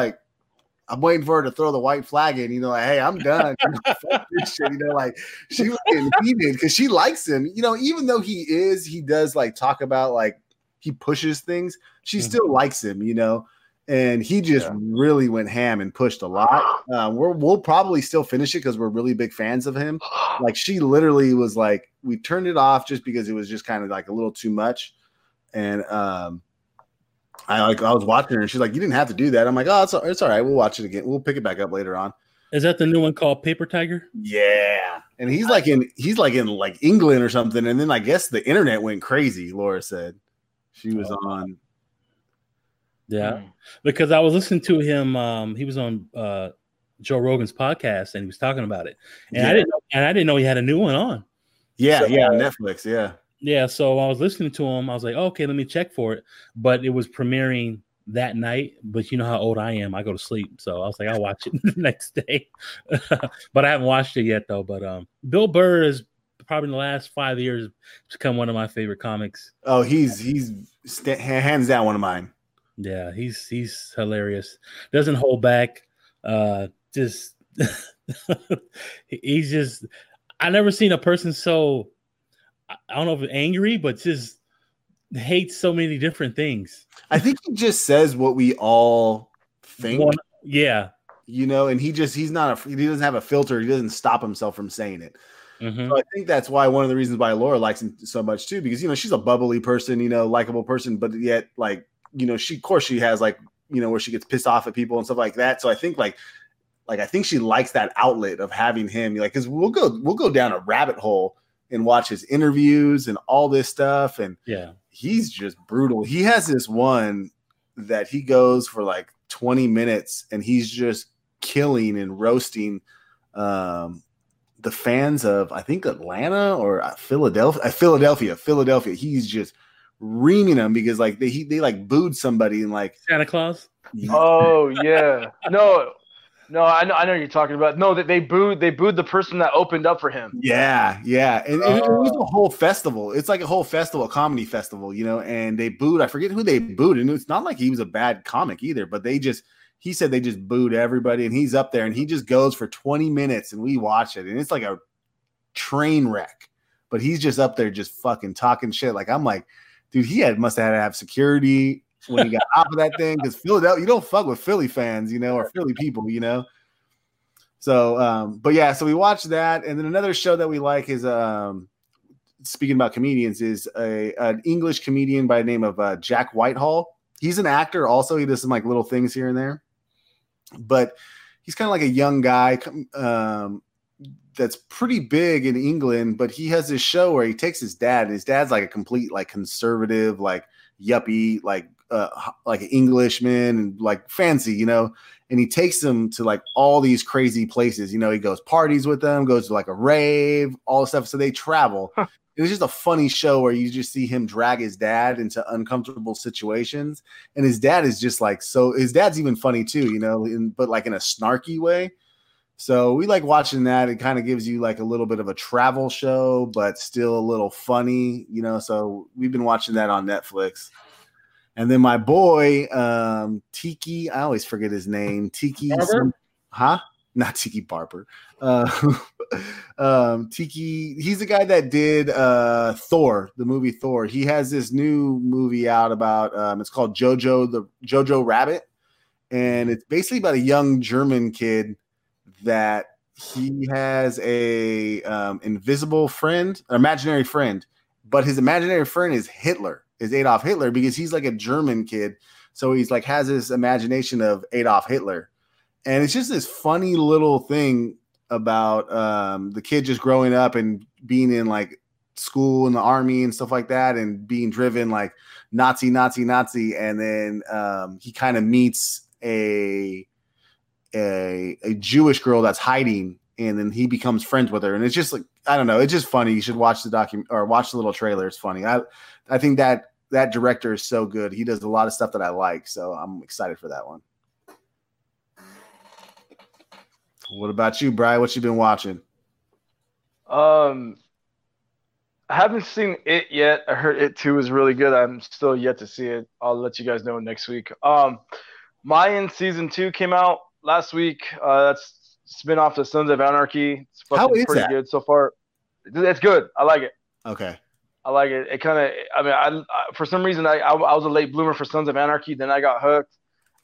waiting for her to throw the white flag in, you know, like, hey, I'm done. You know, fuck this shit. You know, like she was getting heated because she likes him, you know, even though he does like talk about like he pushes things, she still likes him, you know, and he just really went ham and pushed a lot. We'll probably still finish it because we're really big fans of him. Like she literally was like, we turned it off just because it was just kind of like a little too much. And, I was watching her and she's like, you didn't have to do that. I'm like, oh, it's all right. We'll watch it again. We'll pick it back up later on. Is that the new one called Paper Tiger? Yeah. And he's like in England or something. And then I guess the internet went crazy. Laura said she was on. Yeah. Because I was listening to him. He was on Joe Rogan's podcast and he was talking about it. And I didn't know he had a new one on. Yeah. So, yeah. Netflix. Yeah. Yeah, so I was listening to him. I was like, oh, okay, let me check for it. But it was premiering that night. But you know how old I am. I go to sleep. So I was like, I'll watch it the next day. But I haven't watched it yet, though. But Bill Burr is probably in the last 5 years become one of my favorite comics. Oh, he's hands down one of mine. Yeah, he's hilarious. Doesn't hold back. Just he's just – I've never seen a person so – I don't know if it's angry, but just hates so many different things. I think he just says what we all think. Well, yeah. You know, and he doesn't have a filter. He doesn't stop himself from saying it. Mm-hmm. So I think that's why one of the reasons why Laura likes him so much too, because, you know, she's a bubbly person, you know, likable person, but yet like, you know, she, of course she has like, you know, where she gets pissed off at people and stuff like that. So I think I think she likes that outlet of having him, like, cause we'll go down a rabbit hole and watch his interviews and all this stuff. And yeah, he's just brutal. He has this one that he goes for like 20 minutes and he's just killing and roasting the fans of, I think, Atlanta or Philadelphia. He's just reaming them because like they like booed somebody and like Santa Claus. Oh yeah. No, I know you're talking about. No, that they booed the person that opened up for him. Yeah, yeah, and it was a whole festival. It's like a whole festival, a comedy festival, you know. And they booed. I forget who they booed, and it's not like he was a bad comic either. But he said they just booed everybody, and he's up there, and he just goes for 20 minutes, and we watch it, and it's like a train wreck. But he's just up there, just fucking talking shit. Like I'm like, dude, he must have had security when he got off of that thing, because Philadelphia, you don't fuck with Philly fans, you know, or Philly people, you know. So, but yeah, so we watched that, and then another show that we like is, speaking about comedians, is an English comedian by the name of Jack Whitehall. He's an actor, also. He does some like little things here and there, but he's kind of like a young guy. that's pretty big in England, but he has this show where he takes his dad, and his dad's like a complete, like, conservative, like yuppie, like an Englishman, and like fancy, you know, and he takes him to like all these crazy places, you know, he goes parties with them, goes to like a rave, all the stuff. So they travel. Huh. It was just a funny show where you just see him drag his dad into uncomfortable situations. And his dad is just like, so his dad's even funny too, you know, but like in a snarky way. So we like watching that. It kind of gives you like a little bit of a travel show, but still a little funny, you know? So we've been watching that on Netflix. And then my boy, Tiki, I always forget his name. Tiki. Huh? Not Tiki Barber. Tiki, he's the guy that did Thor, the movie Thor. He has this new movie out about, it's called Jojo Rabbit. And it's basically about a young German kid that he has a invisible friend, an imaginary friend. But his imaginary friend is Hitler, is Adolf Hitler, because he's like a German kid. So he's like has this imagination of Adolf Hitler. And it's just this funny little thing about the kid just growing up and being in like school and the army and stuff like that, and being driven like Nazi. And then he kind of meets a Jewish girl that's hiding, and then he becomes friends with her. And it's just like, I don't know. It's just funny. You should watch the watch the little trailer. It's funny. I think that director is so good. He does a lot of stuff that I like. So I'm excited for that one. What about you, Brian? What you been watching? I haven't seen it yet. I heard it too is really good. I'm still yet to see it. I'll let you guys know next week. Mayan season 2 came out last week. That's spin off the Sons of Anarchy. It's fucking good so far. It's good. I like it. Okay. I like it. It kind of. I mean, I for some reason I was a late bloomer for Sons of Anarchy. Then I got hooked.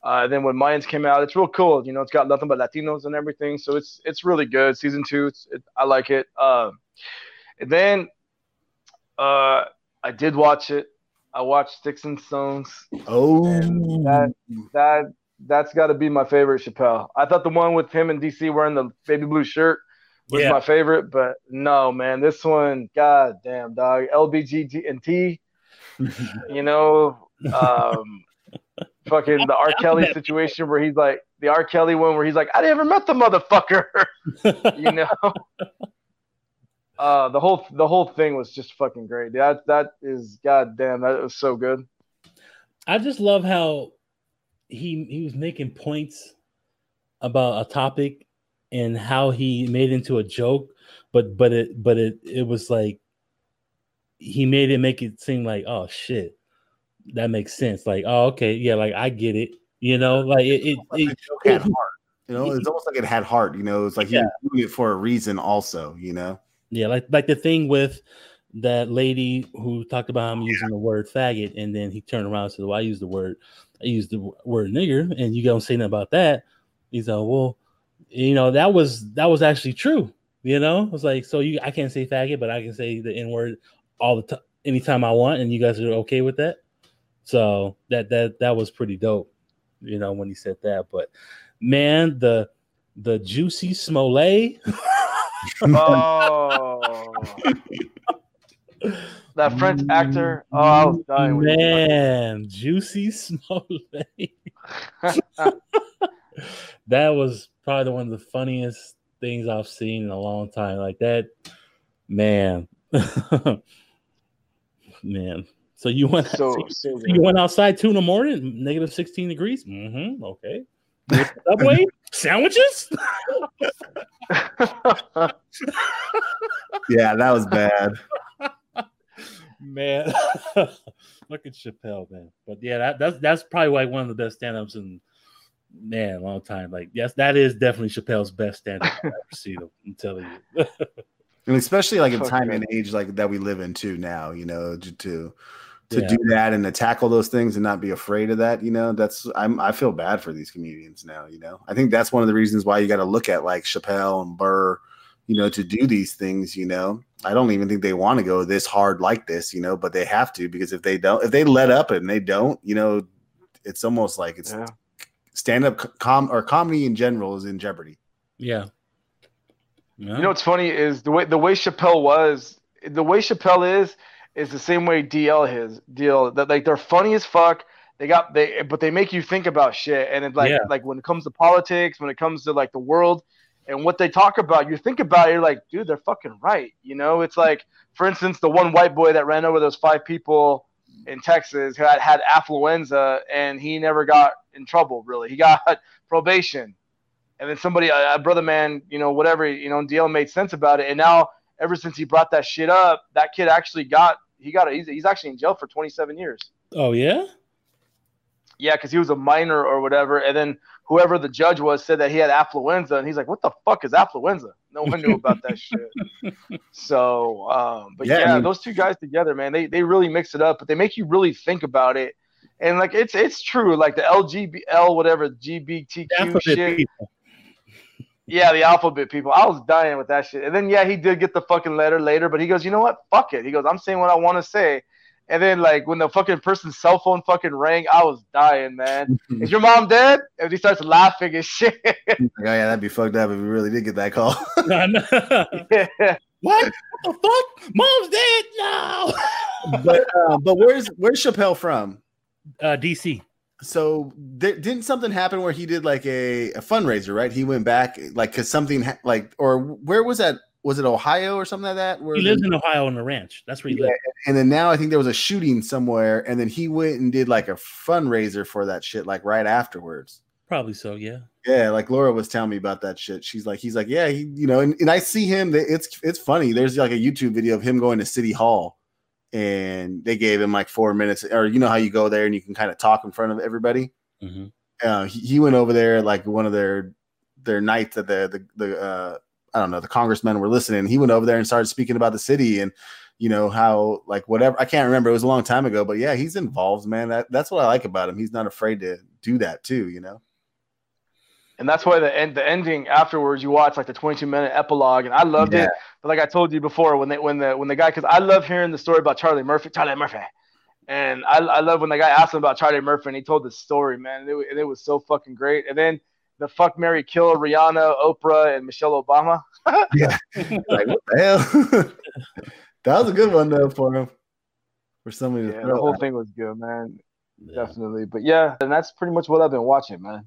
Then when Mayans came out, it's real cool. You know, it's got nothing but Latinos and everything, so it's really good. Season 2, I like it. And then I did watch it. I watched Sticks and Stones. Oh, and that's got to be my favorite Chappelle. I thought the one with him and DC wearing the baby blue shirt was my favorite, but no, man, this one, goddamn dog, LBGT&T. You know. Fucking the R. Kelly situation where he's like the R. Kelly one where he's like, I never met the motherfucker. You know, the whole thing was just fucking great. That is goddamn. That was so good. I just love how he was making points about a topic and how he made it into a joke, but it was like he made it make it seem like, oh shit, that makes sense. Like, oh, okay, yeah, like I get it. You know, like it had heart. You know, it's almost like it had heart. You know, it's like he was doing it for a reason, also. You know, yeah, like the thing with that lady who talked about him using the word faggot, and then he turned around and said, "Well, I used the word nigger, and you don't say nothing about that." He's like, "Well, you know, that was actually true." You know, it's like, so I can't say faggot, but I can say the N word all the time, anytime I want, and you guys are okay with that. So that was pretty dope, you know, when he said that. But man, the juicy Smollett. Oh, that French actor. Oh, I was dying with man, juicy Smollett. That was probably one of the funniest things I've seen in a long time. Like that, man, man. So you went outside 2 in the morning, -16 degrees. Mm-hmm. Okay. Subway sandwiches. Yeah, that was bad. Man, look at Chappelle, man. But yeah, that's probably like one of the best stand-ups in a long time. Like, yes, that is definitely Chappelle's best stand-up I've ever seen. I'm telling you. And especially like in time and age like that we live in too now, you know, to do that and to tackle those things and not be afraid of that, you know, I feel bad for these comedians now, you know. I think that's one of the reasons why you got to look at like Chappelle and Burr, you know, to do these things, you know. I don't even think they want to go this hard like this, you know, but they have to, because if they let up and they don't, you know, it's almost like it's stand-up comedy in general is in jeopardy. Yeah. Yeah. You know what's funny is the way Chappelle is the same way DL is. DL, that like they're funny as fuck. But they make you think about shit. And it like when it comes to politics, when it comes to like the world and what they talk about, you think about it, you're like, dude, they're fucking right. You know, it's like, for instance, the one white boy that ran over those 5 people in Texas who had affluenza and he never got in trouble. Really. He got probation. And then somebody, a brother man, you know, whatever, you know, DL made sense about it. And now ever since he brought that shit up, that kid actually he's actually in jail for 27 years. Oh yeah. Yeah, because he was a minor or whatever, and then whoever the judge was said that he had affluenza, and he's like, "What the fuck is affluenza?" No one knew about that shit. So, those two guys together, man, they really mix it up, but they make you really think about it, and like it's true, like the LGBTQ shit. People. Yeah, the alphabet people. I was dying with that shit, and then he did get the fucking letter later, but he goes, "You know what? Fuck it." He goes, "I'm saying what I want to say." And then, like, when the fucking person's cell phone fucking rang, I was dying, man. Is your mom dead? And he starts laughing and shit. Oh, yeah, that'd be fucked up if we really did get that call. Yeah. What the fuck? Mom's dead? No. But where's Chappelle from? D.C. So didn't something happen where he did, like, a fundraiser, right? He went back, like, because something, like, or where was that? Was it Ohio or something like that? Where he lives in Ohio on a ranch. That's where he lives. And then now I think there was a shooting somewhere, and then he went and did like a fundraiser for that shit, like right afterwards. Probably so, yeah. Yeah, like Laura was telling me about that shit. She's like, he's like, yeah, he, you know, and I see him. It's funny. There's like a YouTube video of him going to City Hall, and they gave him like 4 minutes, or you know how you go there and you can kind of talk in front of everybody. Mm-hmm. He went over there like one of their nights that I don't know, the congressmen were listening. He went over there and started speaking about the city and, you know, how, like, whatever. I can't remember. It was a long time ago. But, yeah, he's involved, man. That's what I like about him. He's not afraid to do that, too, you know. And that's why the ending afterwards, you watch, like, the 22-minute epilogue. And I loved it. But like I told you before, when the guy – because I love hearing the story about Charlie Murphy. And I love when the guy asked him about Charlie Murphy and he told the story, man. And it was so fucking great. And then – the fuck, marry, kill, Rihanna, Oprah, and Michelle Obama. Yeah. Like, what the hell? That was a good one, though, for him. For somebody to throw the whole thing was good, man. Yeah. Definitely. But, yeah, and that's pretty much what I've been watching, man.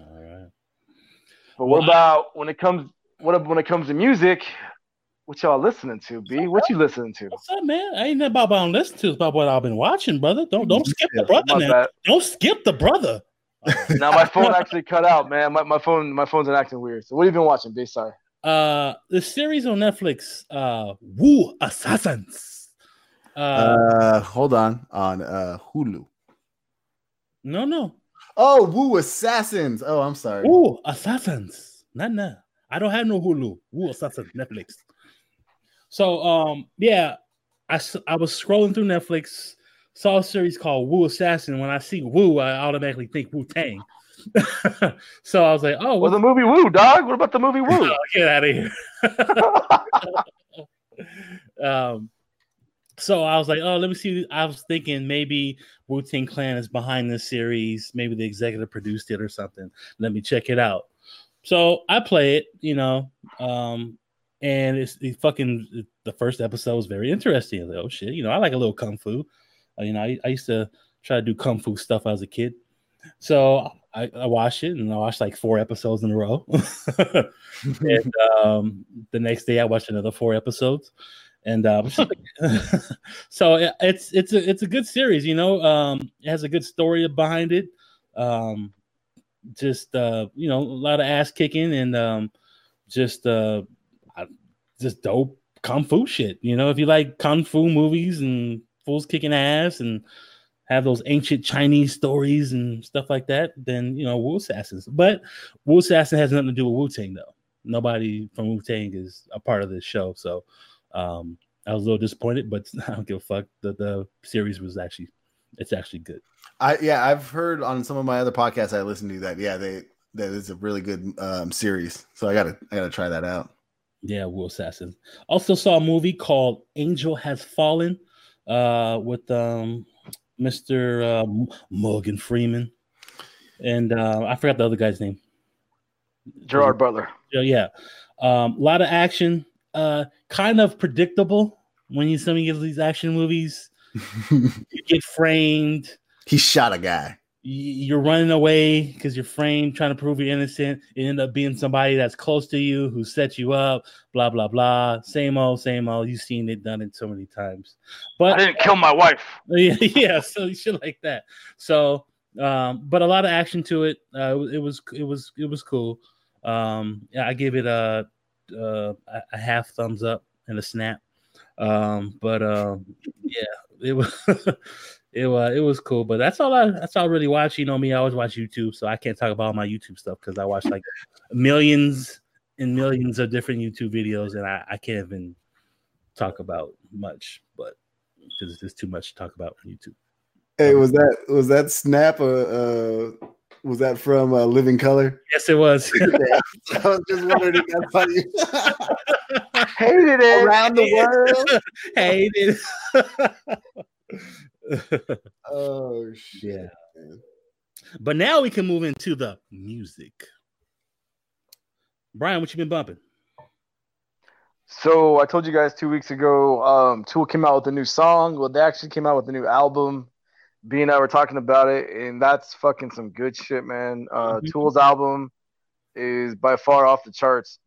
All right. But what about when it comes to music, what y'all listening to, B? What you listening to? What's up, man? I ain't nothing about what I'm listening to. It's about what I've been watching, brother. Don't skip the brother now. That. Don't skip the brother. Now my phone actually cut out, man. My phone's been acting weird. So what have you been watching, B? Sorry. The series on Netflix, Wu Assassins. Hold on, Hulu. No. Oh, Wu Assassins. Oh, I'm sorry. Wu Assassins. Nah. I don't have no Hulu. Wu Assassins, Netflix. So I was scrolling through Netflix. Saw a series called Wu Assassin. When I see Wu, I automatically think Wu-Tang. So I was like, oh. Well, the movie Wu, dog. What about the movie Wu? Oh, get out of here. So I was like, oh, let me see. I was thinking maybe Wu-Tang Clan is behind this series. Maybe the executive produced it or something. Let me check it out. So I play it, you know, and the first episode was very interesting. I was like, oh, shit. You know, I like a little kung fu. You know, I used to try to do kung fu stuff as a kid. So I watched it, and I watched like 4 episodes in a row. And the next day, I watched another 4 episodes. And so it's a good series, you know. It has a good story behind it. You know, a lot of ass kicking and just dope kung fu shit. You know, if you like kung fu movies and fools kicking ass and have those ancient Chinese stories and stuff like that, then, you know, Wu Assassins. But Wu Assassin has nothing to do with Wu-Tang, though. Nobody from Wu-Tang is a part of this show. So I was a little disappointed, but I don't give a fuck. The series was actually good. I've heard on some of my other podcasts I listen to that. Yeah, that is a really good series. So I gotta try that out. Yeah, Wu Assassin. Also saw a movie called Angel Has Fallen. With Mr. Morgan Freeman and I forgot the other guy's name. Gerard Butler. Yeah. A lot of action, kind of predictable. When you somebody gives these action movies, you get framed. He shot a guy. You're running away because you're framed, trying to prove you're innocent. It ended up being somebody that's close to you who set you up, blah, blah, blah. Same old, same old. You've seen it done so many times. But I didn't kill my wife. Yeah, so shit like that. So, but a lot of action to it. It was cool. I gave it a half thumbs up and a snap. Yeah, it was cool, but that's all I really watch. You know me, I always watch YouTube, so I can't talk about all my YouTube stuff because I watch like millions and millions of different YouTube videos, and I can't even talk about much, but because there's too much to talk about on YouTube. Hey, was that snap? Was that from Living Color? Yes, it was. I was just wondering if that's funny. Hated it. Around the world. Hated it. Oh, shit. Yeah. Man. But now we can move into the music. Brian, what you been bumping? So I told you guys 2 weeks ago, Tool came out with a new song. Well, they actually came out with a new album. B and I were talking about it, and that's fucking some good shit, man. Tool's album is by far off the charts.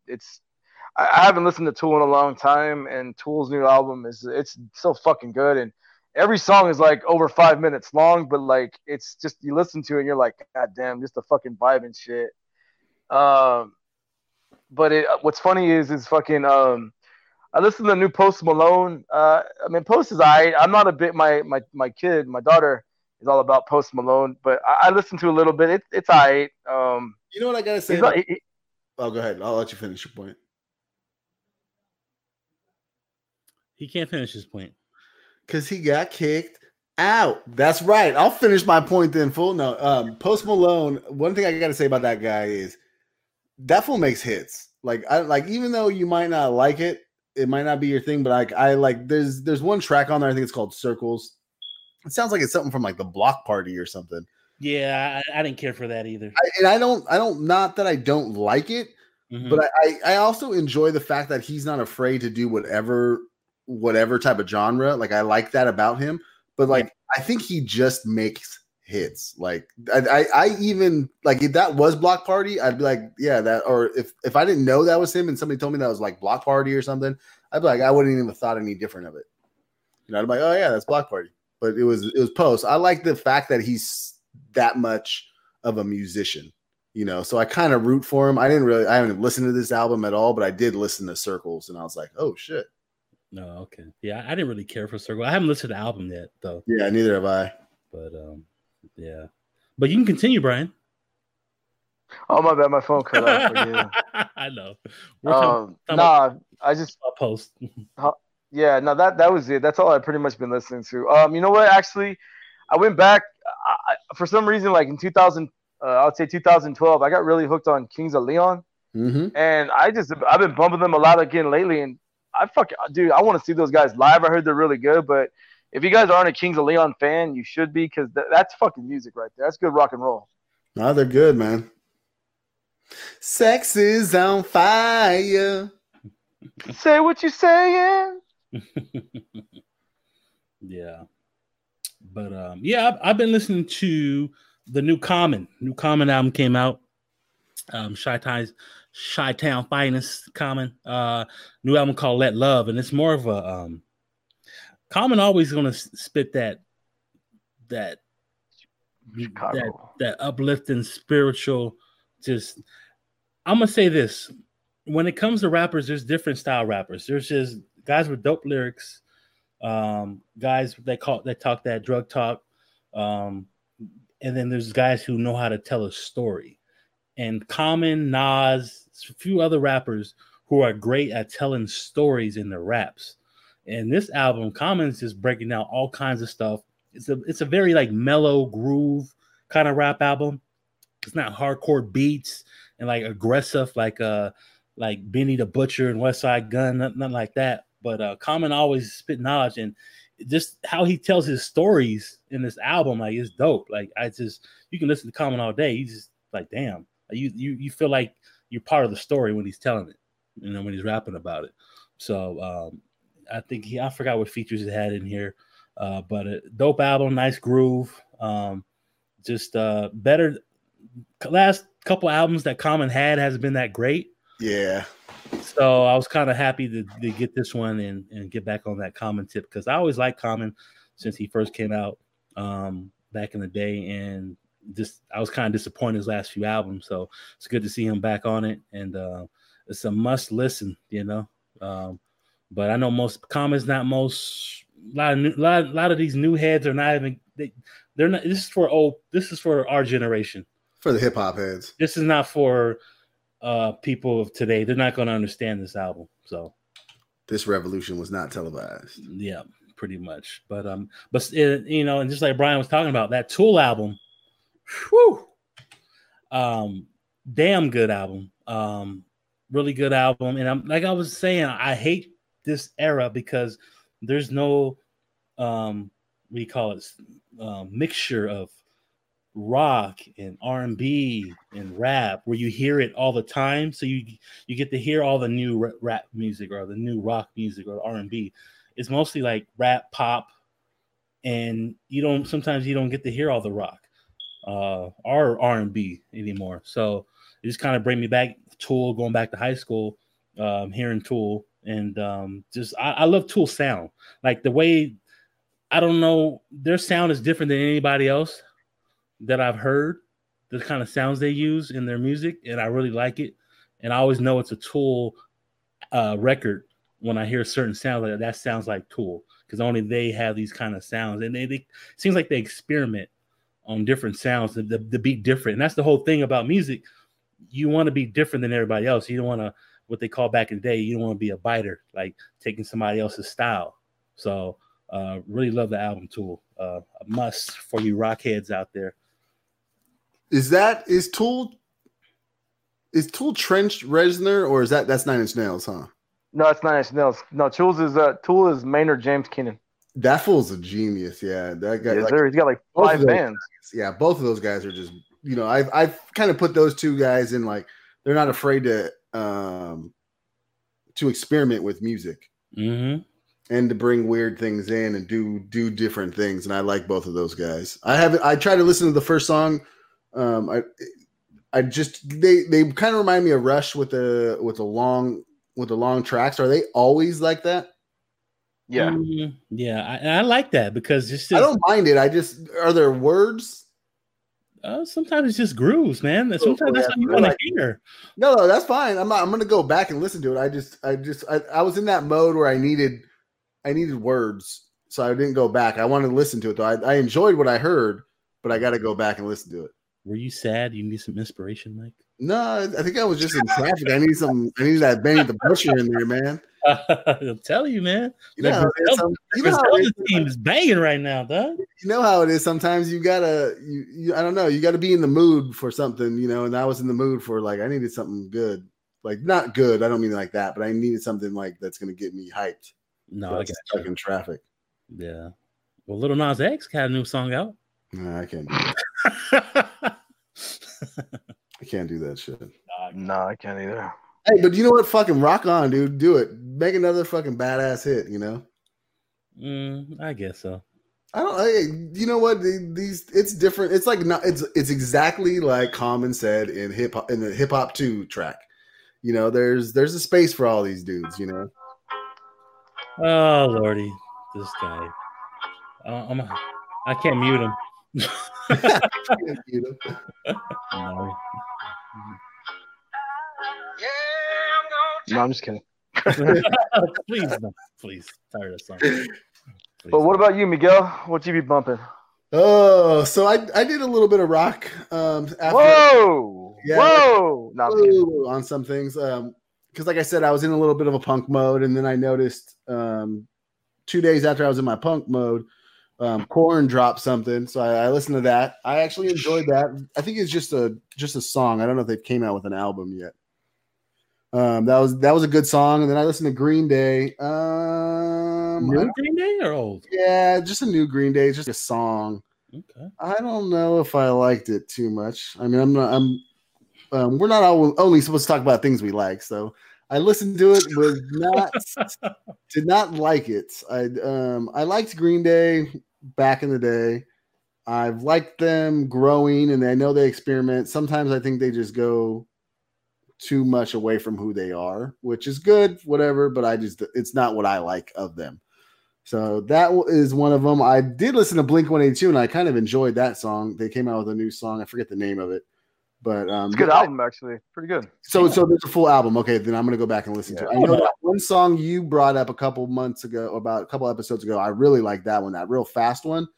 I haven't listened to Tool in a long time, and Tool's new album is so fucking good. And every song is like over 5 minutes long, but like it's just you listen to it and you're like, god damn, just the fucking vibe and shit. But what's funny is fucking I listened to the new Post Malone. I mean, Post is alright. I'm not a bit my daughter. It's all about Post Malone, but I listened to a little bit. It's all right. You know what I got to say? Go ahead. I'll let you finish your point. He can't finish his point. Because he got kicked out. That's right. I'll finish my point then, fool. No, Post Malone, one thing I got to say about that guy is that fool makes hits. Like even though you might not like it, it might not be your thing, but I like there's one track on there. I think it's called Circles. It sounds like it's something from like the Block Party or something. Yeah, I didn't care for that either. I don't not that I don't like it, but I also enjoy the fact that he's not afraid to do whatever type of genre. Like I like that about him, but like I think he just makes hits. Like I even like if that was Block Party, I'd be like, yeah, that. Or if I didn't know that was him and somebody told me that was like Block Party or something, I'd be like, I wouldn't even have thought any different of it. You know, I'd be like, oh yeah, that's Block Party. But it was Post. I like the fact that he's that much of a musician, you know. So I kind of root for him. I haven't listened to this album at all, but I did listen to Circles, and I was like, oh shit. No, okay, yeah, I didn't really care for Circles. I haven't listened to the album yet, though. Yeah, neither have I. But yeah, but you can continue, Brian. Oh, my bad, my phone cut off. I know. I just Post. Yeah, no, that was it. That's all I pretty much been listening to. You know what? Actually, I went back for some reason. Like in 2012, I got really hooked on Kings of Leon, and I've been bumping them a lot again lately. And I want to see those guys live. I heard they're really good, but. If you guys aren't a Kings of Leon fan, you should be, because that's fucking music right there. That's good rock and roll. No, they're good, man. Sex is on fire. Say what you're saying. Yeah. But, yeah, I've been listening to the new Common. New Common album came out. Chi-Town Finest Common. New album called Let Love, and it's more of a... Common always gonna spit that uplifting spiritual. Just I'm gonna say this: when it comes to rappers, there's different style rappers. There's just guys with dope lyrics, guys that talk that drug talk, and then there's guys who know how to tell a story. And Common, Nas, a few other rappers who are great at telling stories in their raps. And this album, Common's just breaking down all kinds of stuff. It's a very like mellow groove kind of rap album. It's not hardcore beats and like aggressive, like Benny the Butcher and West Side Gun, nothing like that. But Common always spit knowledge, and just how he tells his stories in this album, like it's dope. Like you can listen to Common all day. You just like, damn, you feel like you're part of the story when he's telling it. you know, when he's rapping about it. So I think I forgot what features it had in here, but a dope album, nice groove. Just better. Last couple albums that Common had hasn't been that great. Yeah. So I was kind of happy to get this one and get back on that Common tip, because I always liked Common since he first came out back in the day, and just I was kind of disappointed his last few albums. So it's good to see him back on it, and it's a must listen, you know. But I know most Common's not most a lot of these new heads are not even they're not. This is for old. This is for our generation. For the hip hop heads. This is not for people of today. They're not going to understand this album. So this revolution was not televised. Yeah, pretty much. But it, you know, and just like Brian was talking about, that Tool album, whew, damn good album. Really good album. And I'm like I was saying, I hate this era because there's no what do you call it, mixture of rock and R&B and rap where you hear it all the time, so you get to hear all the new rap music or the new rock music or R&B. It's mostly like rap, pop, and sometimes you don't get to hear all the rock or R&B anymore. So it just kind of bring me back Tool, going back to high school, hearing Tool, and just I love Tool sound. Like the way, I don't know, their sound is different than anybody else that I've heard, the kind of sounds they use in their music, and I really like it. And I always know it's a Tool record when I hear certain sounds like that sounds like Tool, because only they have these kind of sounds, and they seems like they experiment on different sounds to be different. And that's the whole thing about music. You want to be different than everybody else. You don't want to, what they call back in the day, you don't want to be a biter, like taking somebody else's style. So really love the album Tool. A must for you rock heads out there. Is Tool Trench Reznor, or is that's Nine Inch Nails, huh? No, it's Nine Inch Nails. No, Tool is Maynard James Keenan. That fool's a genius. Yeah, that guy. He's got like 5 bands. Yeah, both of those guys are just, you know, I've kind of put those two guys in, like, they're not afraid to experiment with music. Mm-hmm. And to bring weird things in and do different things, and I like both of those guys. I try to listen to the first song. I just they kind of remind me of Rush with the long tracks. Are they always like that? Yeah, yeah. I like that because it's just, I don't mind it. Are there words? Sometimes it's just grooves, man. Sometimes that's what you want to hear. No, that's fine. I'm gonna go back and listen to it. I was in that mode where I needed words, so I didn't go back. I wanted to listen to it, though. I enjoyed what I heard, but I got to go back and listen to it. Were you sad? You need some inspiration, Mike? No, I think I was just in traffic. I need that Benny the Butcher in there, man. I'll tell you, man. You know how team is banging right now, dog. You know how it is. Sometimes you gotta, I don't know, you gotta be in the mood for something, you know. And I was in the mood for, like, I needed something good, like not good. I don't mean like that, but I needed something like that's gonna get me hyped. No, I got stuck in traffic. Yeah. Well, Little Nas X had a new song out. Nah, I can't. I can't do that shit. No, I can't either. Hey, but you know what? Fucking rock on, dude. Do it. Make another fucking badass hit. You know. I guess so. You know what? These. It's different. It's like not. It's exactly like Common said in hip hop, in the Hip Hop 2 track. You know, there's a space for all these dudes. You know. Oh Lordy, this guy! I can't mute him. Can't mute him. No. No, I'm just kidding. Please, no, please, tired of song. Please. But what about you, Miguel? What you be bumping? Oh, so I did a little bit of rock. Whoa, yeah, whoa, like, whoa on some things. Because like I said, I was in a little bit of a punk mode, and then I noticed 2 days after I was in my punk mode, Korn dropped something. So I listened to that. I actually enjoyed that. I think it's just a song. I don't know if they came out with an album yet. That was a good song. And then I listened to Green Day. New Green Day or old? Yeah, just a new Green Day. Just a song. Okay. I don't know if I liked it too much. I mean, we're not always only supposed to talk about things we like, so I listened to it, was not did not like it. I liked Green Day back in the day. I've liked them growing, and I know they experiment. Sometimes I think they just go too much away from who they are, which is good, whatever, but it's not what I like of them. So that is one of them. I did listen to Blink-182, and I kind of enjoyed that song. They came out with a new song. I forget the name of it. But it's a good album, actually. Pretty good. So there's a full album. Okay, then I'm going to go back and listen to it. I know that one song you brought up a couple months ago, about a couple episodes ago. I really like that one, that real fast one.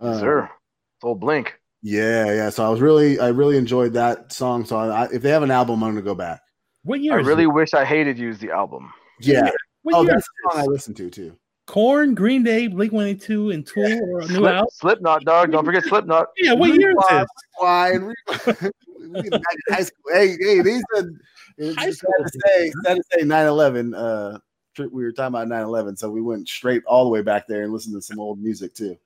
Sure. It's old Blink. Yeah. So I really enjoyed that song. So if they have an album, I'm going to go back. What year? I really wish I hated you is the album. Yeah. That's the song I listened to, too. Korn, Green Day, Blink-182, and Tool. Or a new album. Slipknot, dog. Don't forget Slipknot. Yeah, what year is this? High school. Hey, these are sad to say 9/11. We were talking about 9/11, so we went straight all the way back there and listened to some old music too.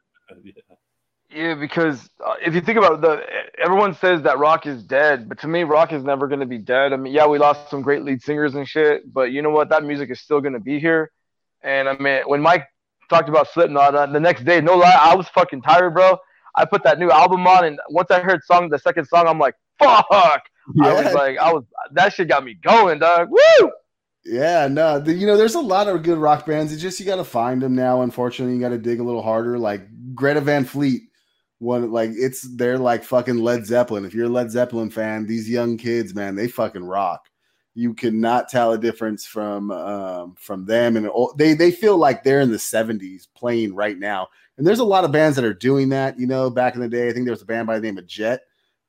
Yeah, because if you think about it, everyone says that rock is dead, but to me, rock is never going to be dead. I mean, yeah, we lost some great lead singers and shit, but you know what? That music is still going to be here. And I mean, when Mike talked about Slipknot, the next day, no lie, I was fucking tired, bro. I put that new album on, and once I heard the second song, I'm like, fuck! Yeah. That shit got me going, dog. Woo! Yeah, no, there's a lot of good rock bands. It's just you got to find them now. Unfortunately, you got to dig a little harder. Like Greta Van Fleet, they're like fucking Led Zeppelin. If you're a Led Zeppelin fan, these young kids, man, they fucking rock. You cannot tell a difference from them, and they feel like they're in the 70s playing right now. And there's a lot of bands that are doing that. You know, back in the day, I think there was a band by the name of Jet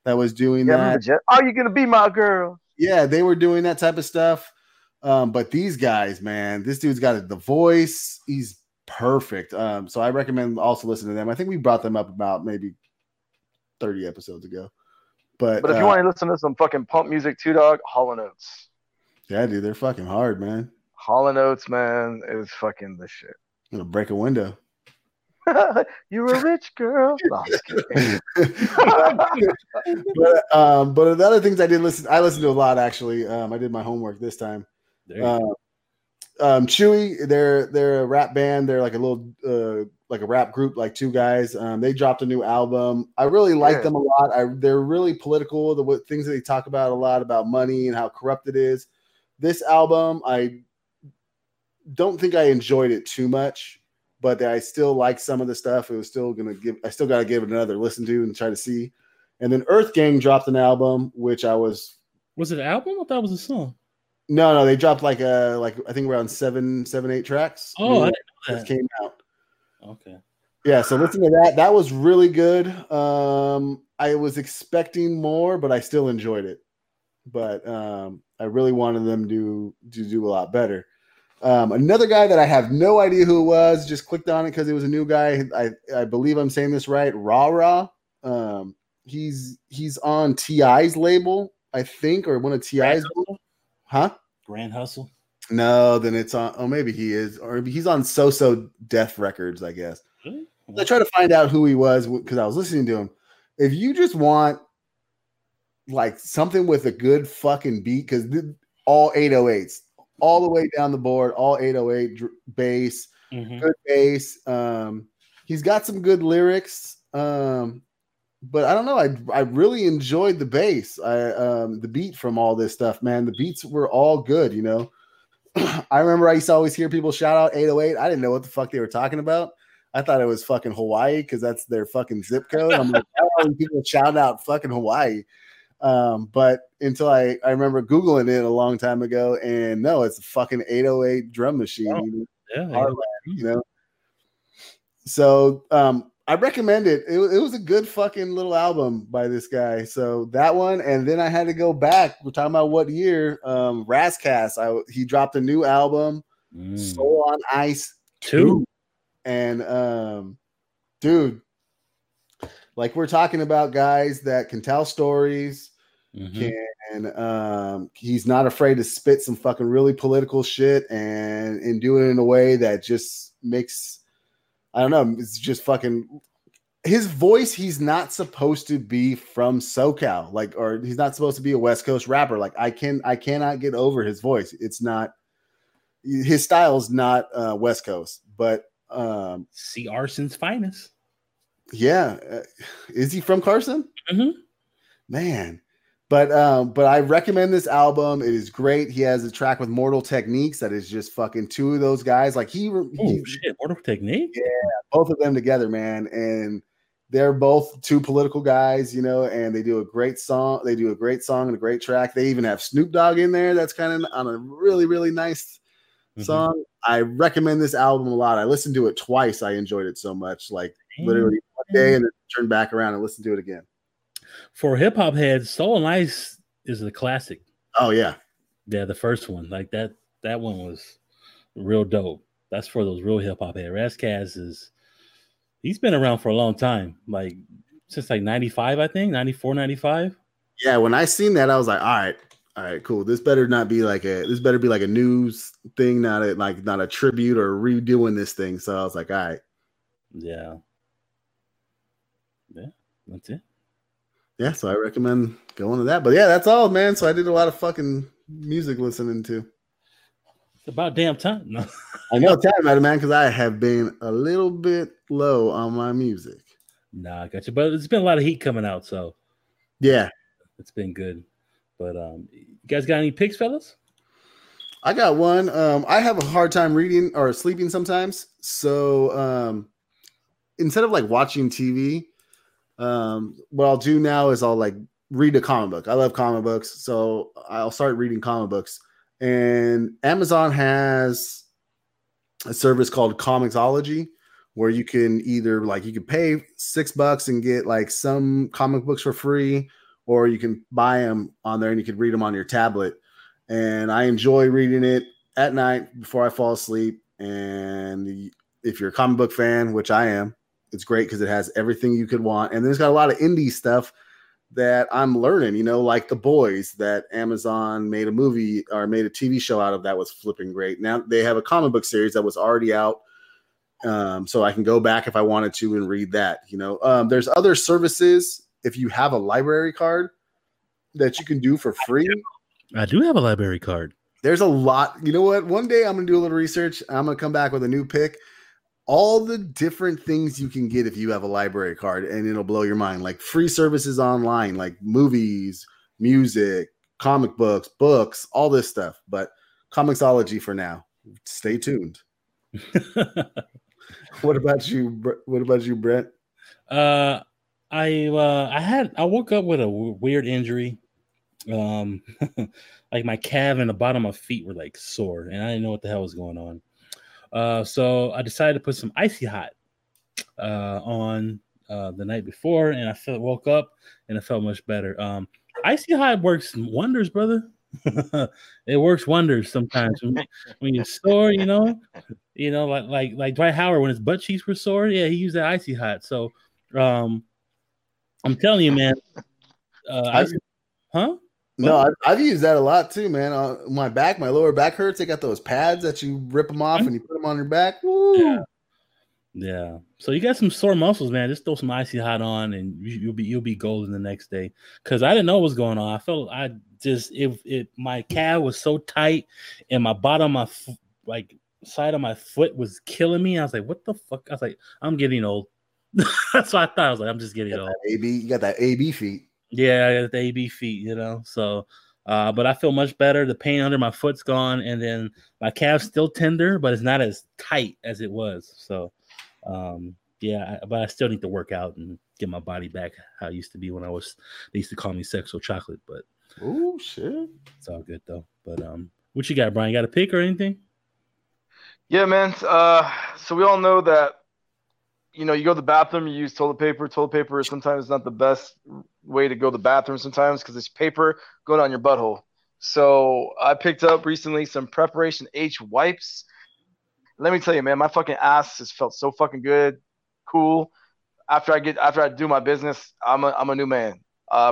that was doing that. Jet. Are you gonna be my girl? Yeah, they were doing that type of stuff. But these guys, man, this dude's got the voice. He's perfect. So I recommend also listening to them. I think we brought them up about maybe 30 episodes ago. But if you want to listen to some fucking pump music too, dog, Hall & Oates. Yeah, dude, they're fucking hard, man. Hall & Oates, man, is fucking the shit. I'm gonna break a window. You're a rich girl. No, but the other things I listened to a lot, actually. I did my homework this time. Chewy, they're a rap band. They're like a little like a rap group, like two guys. They dropped a new album. I really like them a lot. They're really political. The things that they talk about a lot about money and how corrupt it is. This album, I don't think I enjoyed it too much, but I still like some of the stuff. It was still I still got to give it another listen to and try to see. And then Earth Gang dropped an album, which I was. Was it an album? I thought it was a song. No, they dropped I think around 7, 8 tracks. Oh, I didn't know that came out. Okay. Yeah, so listen to that. That was really good. I was expecting more, but I still enjoyed it. But I really wanted them to do a lot better. Another guy that I have no idea who it was, just clicked on it because it was a new guy. I believe I'm saying this right. Ra-Ra. He's on T.I.'s label, I think, or one of T.I.'s label. Huh? Grand Hustle. No, then it's on. Oh, maybe he is, or he's on So Death Records, I guess. Really? I try to find out who he was because I was listening to him. If you just want like something with a good fucking beat, because all 808s, all the way down the board, all 808 bass, good bass. He's got some good lyrics, but I don't know. I really enjoyed the bass, the beat from all this stuff, man. The beats were all good, you know. I remember I used to always hear people shout out 808. I didn't know what the fuck they were talking about. I thought it was fucking Hawaii because that's their fucking zip code. I'm like, how are people shouting out fucking Hawaii? But until I remember Googling it a long time ago, and no, it's a fucking 808 drum machine. Oh, yeah, hard lab, you know. So I recommend it. It was a good fucking little album by this guy. So that one, and then I had to go back. We're talking about what year? Razzcast. He dropped a new album, Soul on Ice 2. And dude, like we're talking about guys that can tell stories, can he's not afraid to spit some fucking really political shit and do it in a way that just makes. I don't know. It's just fucking his voice, he's not supposed to be from SoCal, like, or he's not supposed to be a West Coast rapper. Like, I cannot get over his voice. It's not, his style's not West Coast, but see Carson's finest. Yeah. Is he from Carson? Mm-hmm. Man. But I recommend this album. It is great. He has a track with Mortal Techniques that is just fucking two of those guys. Like he Mortal Technique. Yeah, both of them together, man. And they're both two political guys, you know. And they do a great song. They do a great song and a great track. They even have Snoop Dogg in there. That's kind of on a really, really nice song. Mm-hmm. I recommend this album a lot. I listened to it twice. I enjoyed it so much. Like literally one day and then turn back around and listen to it again. For hip hop heads, Soul and Ice is the classic. Oh yeah. Yeah, the first one. Like that one was real dope. That's for those real hip hop heads. Razzcazz he's been around for a long time. Like since like 95, I think, 94, 95. Yeah, when I seen that, I was like, all right, cool. This better not be like a news thing, not a tribute or redoing this thing. So I was like, all right. Yeah. Yeah, that's it. Yeah, so I recommend going to that. But yeah, that's all, man. So I did a lot of fucking music listening to. It's about damn time. No. I know time about it, man, because I have been a little bit low on my music. Nah, I got you. But it's been a lot of heat coming out, so yeah, it's been good. But you guys got any picks, fellas? I got one. I have a hard time reading or sleeping sometimes. So instead of like watching TV. What I'll do now is I'll like read a comic book. I love comic books, so I'll start reading comic books. And Amazon has a service called Comixology where you can either like you can pay $6 and get like some comic books for free, or you can buy them on there and you can read them on your tablet. And I enjoy reading it at night before I fall asleep. And if you're a comic book fan, which I am, it's great because it has everything you could want. And there's got a lot of indie stuff that I'm learning, you know, like The Boys that Amazon made a movie or made a TV show out of that was flipping great. Now they have a comic book series that was already out. So I can go back if I wanted to and read that, you know. There's other services if you have a library card that you can do for free. I do have a library card. There's a lot. You know what? One day I'm going to do a little research. I'm going to come back with a new pick. All the different things you can get if you have a library card, and it'll blow your mind. Like free services online, like movies, music, comic books, books, all this stuff. But Comixology for now. Stay tuned. What about you? What about you, Brent? I woke up with a weird injury. Like my calf and the bottom of my feet were like sore, and I didn't know what the hell was going on. So I decided to put some Icy Hot on the night before, and I woke up and I felt much better. Icy Hot works wonders, brother. It works wonders sometimes when you're sore, you know, like Dwight Howard when his butt cheeks were sore. Yeah, he used that Icy Hot. So I'm telling you, man. No, I've used that a lot too, man. My lower back hurts. They got those pads that you rip them off and you put them on your back. Woo. Yeah. So you got some sore muscles, man. Just throw some Icy Hot on, and you'll be golden the next day. Because I didn't know what was going on. I felt my calf was so tight, and my bottom, side of my foot was killing me. I was like, what the fuck? I was like, I'm getting old. That's what I thought. I was like, I'm just getting old. You got that A.B. feet. Yeah, the A.B. feet, you know. So, but I feel much better. The pain under my foot's gone, and then my calf's still tender, but it's not as tight as it was. So, but I still need to work out and get my body back how it used to be when they used to call me sexual chocolate. But oh shit, it's all good though. But what you got, Brian? You got a pick or anything? Yeah, man. So we all know that. You know, you go to the bathroom, you use toilet paper. Toilet paper is sometimes not the best way to go to the bathroom sometimes because it's paper going down your butthole. So I picked up recently some Preparation H wipes. Let me tell you, man, my fucking ass has felt so fucking good, cool. After I do my business, I'm a new man.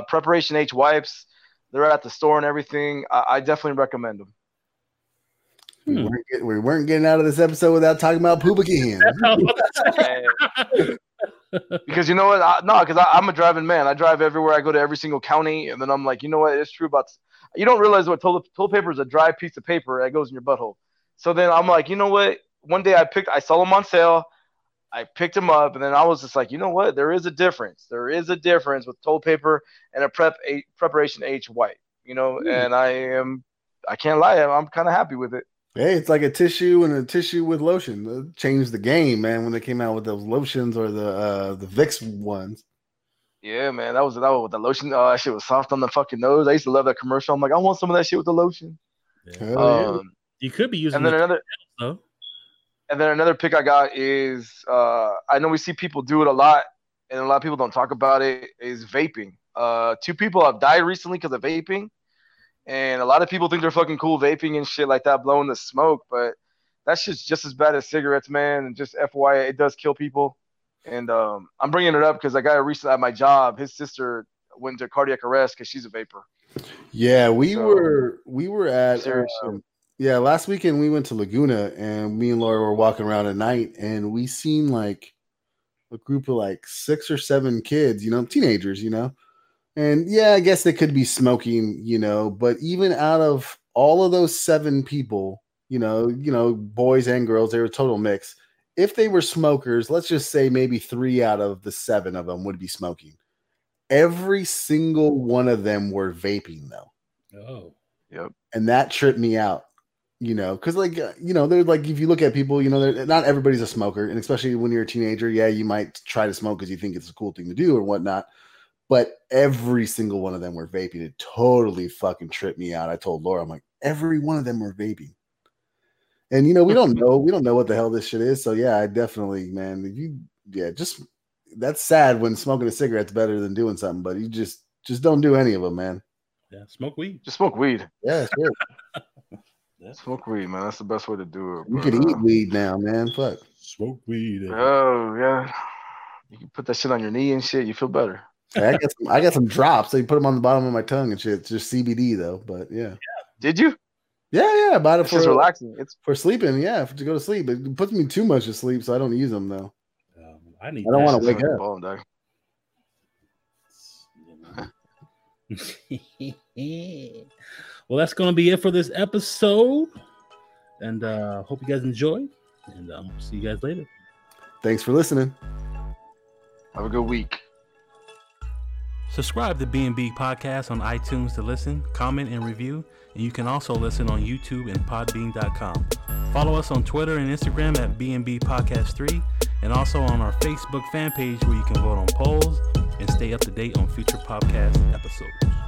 Preparation H wipes, they're at the store and everything. I definitely recommend them. We weren't getting out of this episode without talking about poop again. Because you know what? Because I'm a driving man. I drive everywhere. I go to every single county, and then I'm like, you know what? It's true about – you don't realize what toilet paper is, a dry piece of paper that goes in your butthole. So then I'm like, you know what? One day I saw them on sale. I picked them up, and then I was just like, you know what? There is a difference. There is a difference with toilet paper and a preparation H white, you know. And I can't lie, I'm kind of happy with it. Hey, it's like a tissue and a tissue with lotion. It changed the game, man, when they came out with those lotions or the Vicks ones. Yeah, man, that was with the lotion. Oh, that shit was soft on the fucking nose. I used to love that commercial. I'm like, I want some of that shit with the lotion. Yeah. You could be using. And then another pick I got is I know we see people do it a lot, and a lot of people don't talk about it, is vaping. Two people have died recently because of vaping, and a lot of people think they're fucking cool vaping and shit like that, blowing the smoke, but that shit's just as bad as cigarettes, man, and just FYI, it does kill people. And I'm bringing it up because I got a recently at my job, his sister went into cardiac arrest because she's a vapor. Yeah, we were at – yeah, last weekend we went to Laguna, and me and Laura were walking around at night, and we seen like a group of like 6 or 7 kids, you know, teenagers, you know, and yeah, I guess they could be smoking, you know, but even out of all of those 7 people, you know, boys and girls, they were total mix. If they were smokers, let's just say maybe 3 out of the 7 of them would be smoking. Every single one of them were vaping though. Oh, yep. And that tripped me out. You know, because like, you know, they're like, if you look at people, you know, not everybody's a smoker. And especially when you're a teenager, yeah, you might try to smoke because you think it's a cool thing to do or whatnot. But every single one of them were vaping. It totally fucking tripped me out. I told Laura, I'm like, every one of them were vaping. And, you know, we don't know what the hell this shit is. So, yeah, I definitely, man, that's sad when smoking a cigarette's better than doing something. But you just don't do any of them, man. Yeah, smoke weed. Just smoke weed. Yeah, sure. Smoke weed, man. That's the best way to do it. Bro. You can eat weed now, man. Fuck. Smoke weed. Oh, yeah. You can put that shit on your knee and shit. You feel better. I got some drops. They put them on the bottom of my tongue and shit. It's just CBD, though. But, yeah. Did you? Yeah. I bought it for relaxing. It's for sleeping. Yeah, to go to sleep. It puts me too much to sleep, so I don't use them, though. I don't want to wake up. Well, that's going to be it for this episode, and hope you guys enjoy, and see you guys later. Thanks for listening. Have a good week. Subscribe to B&B Podcast on iTunes to listen, comment, and review, and you can also listen on YouTube and podbean.com. Follow us on Twitter and Instagram at B&B Podcast 3, and also on our Facebook fan page where you can vote on polls and stay up to date on future podcast episodes.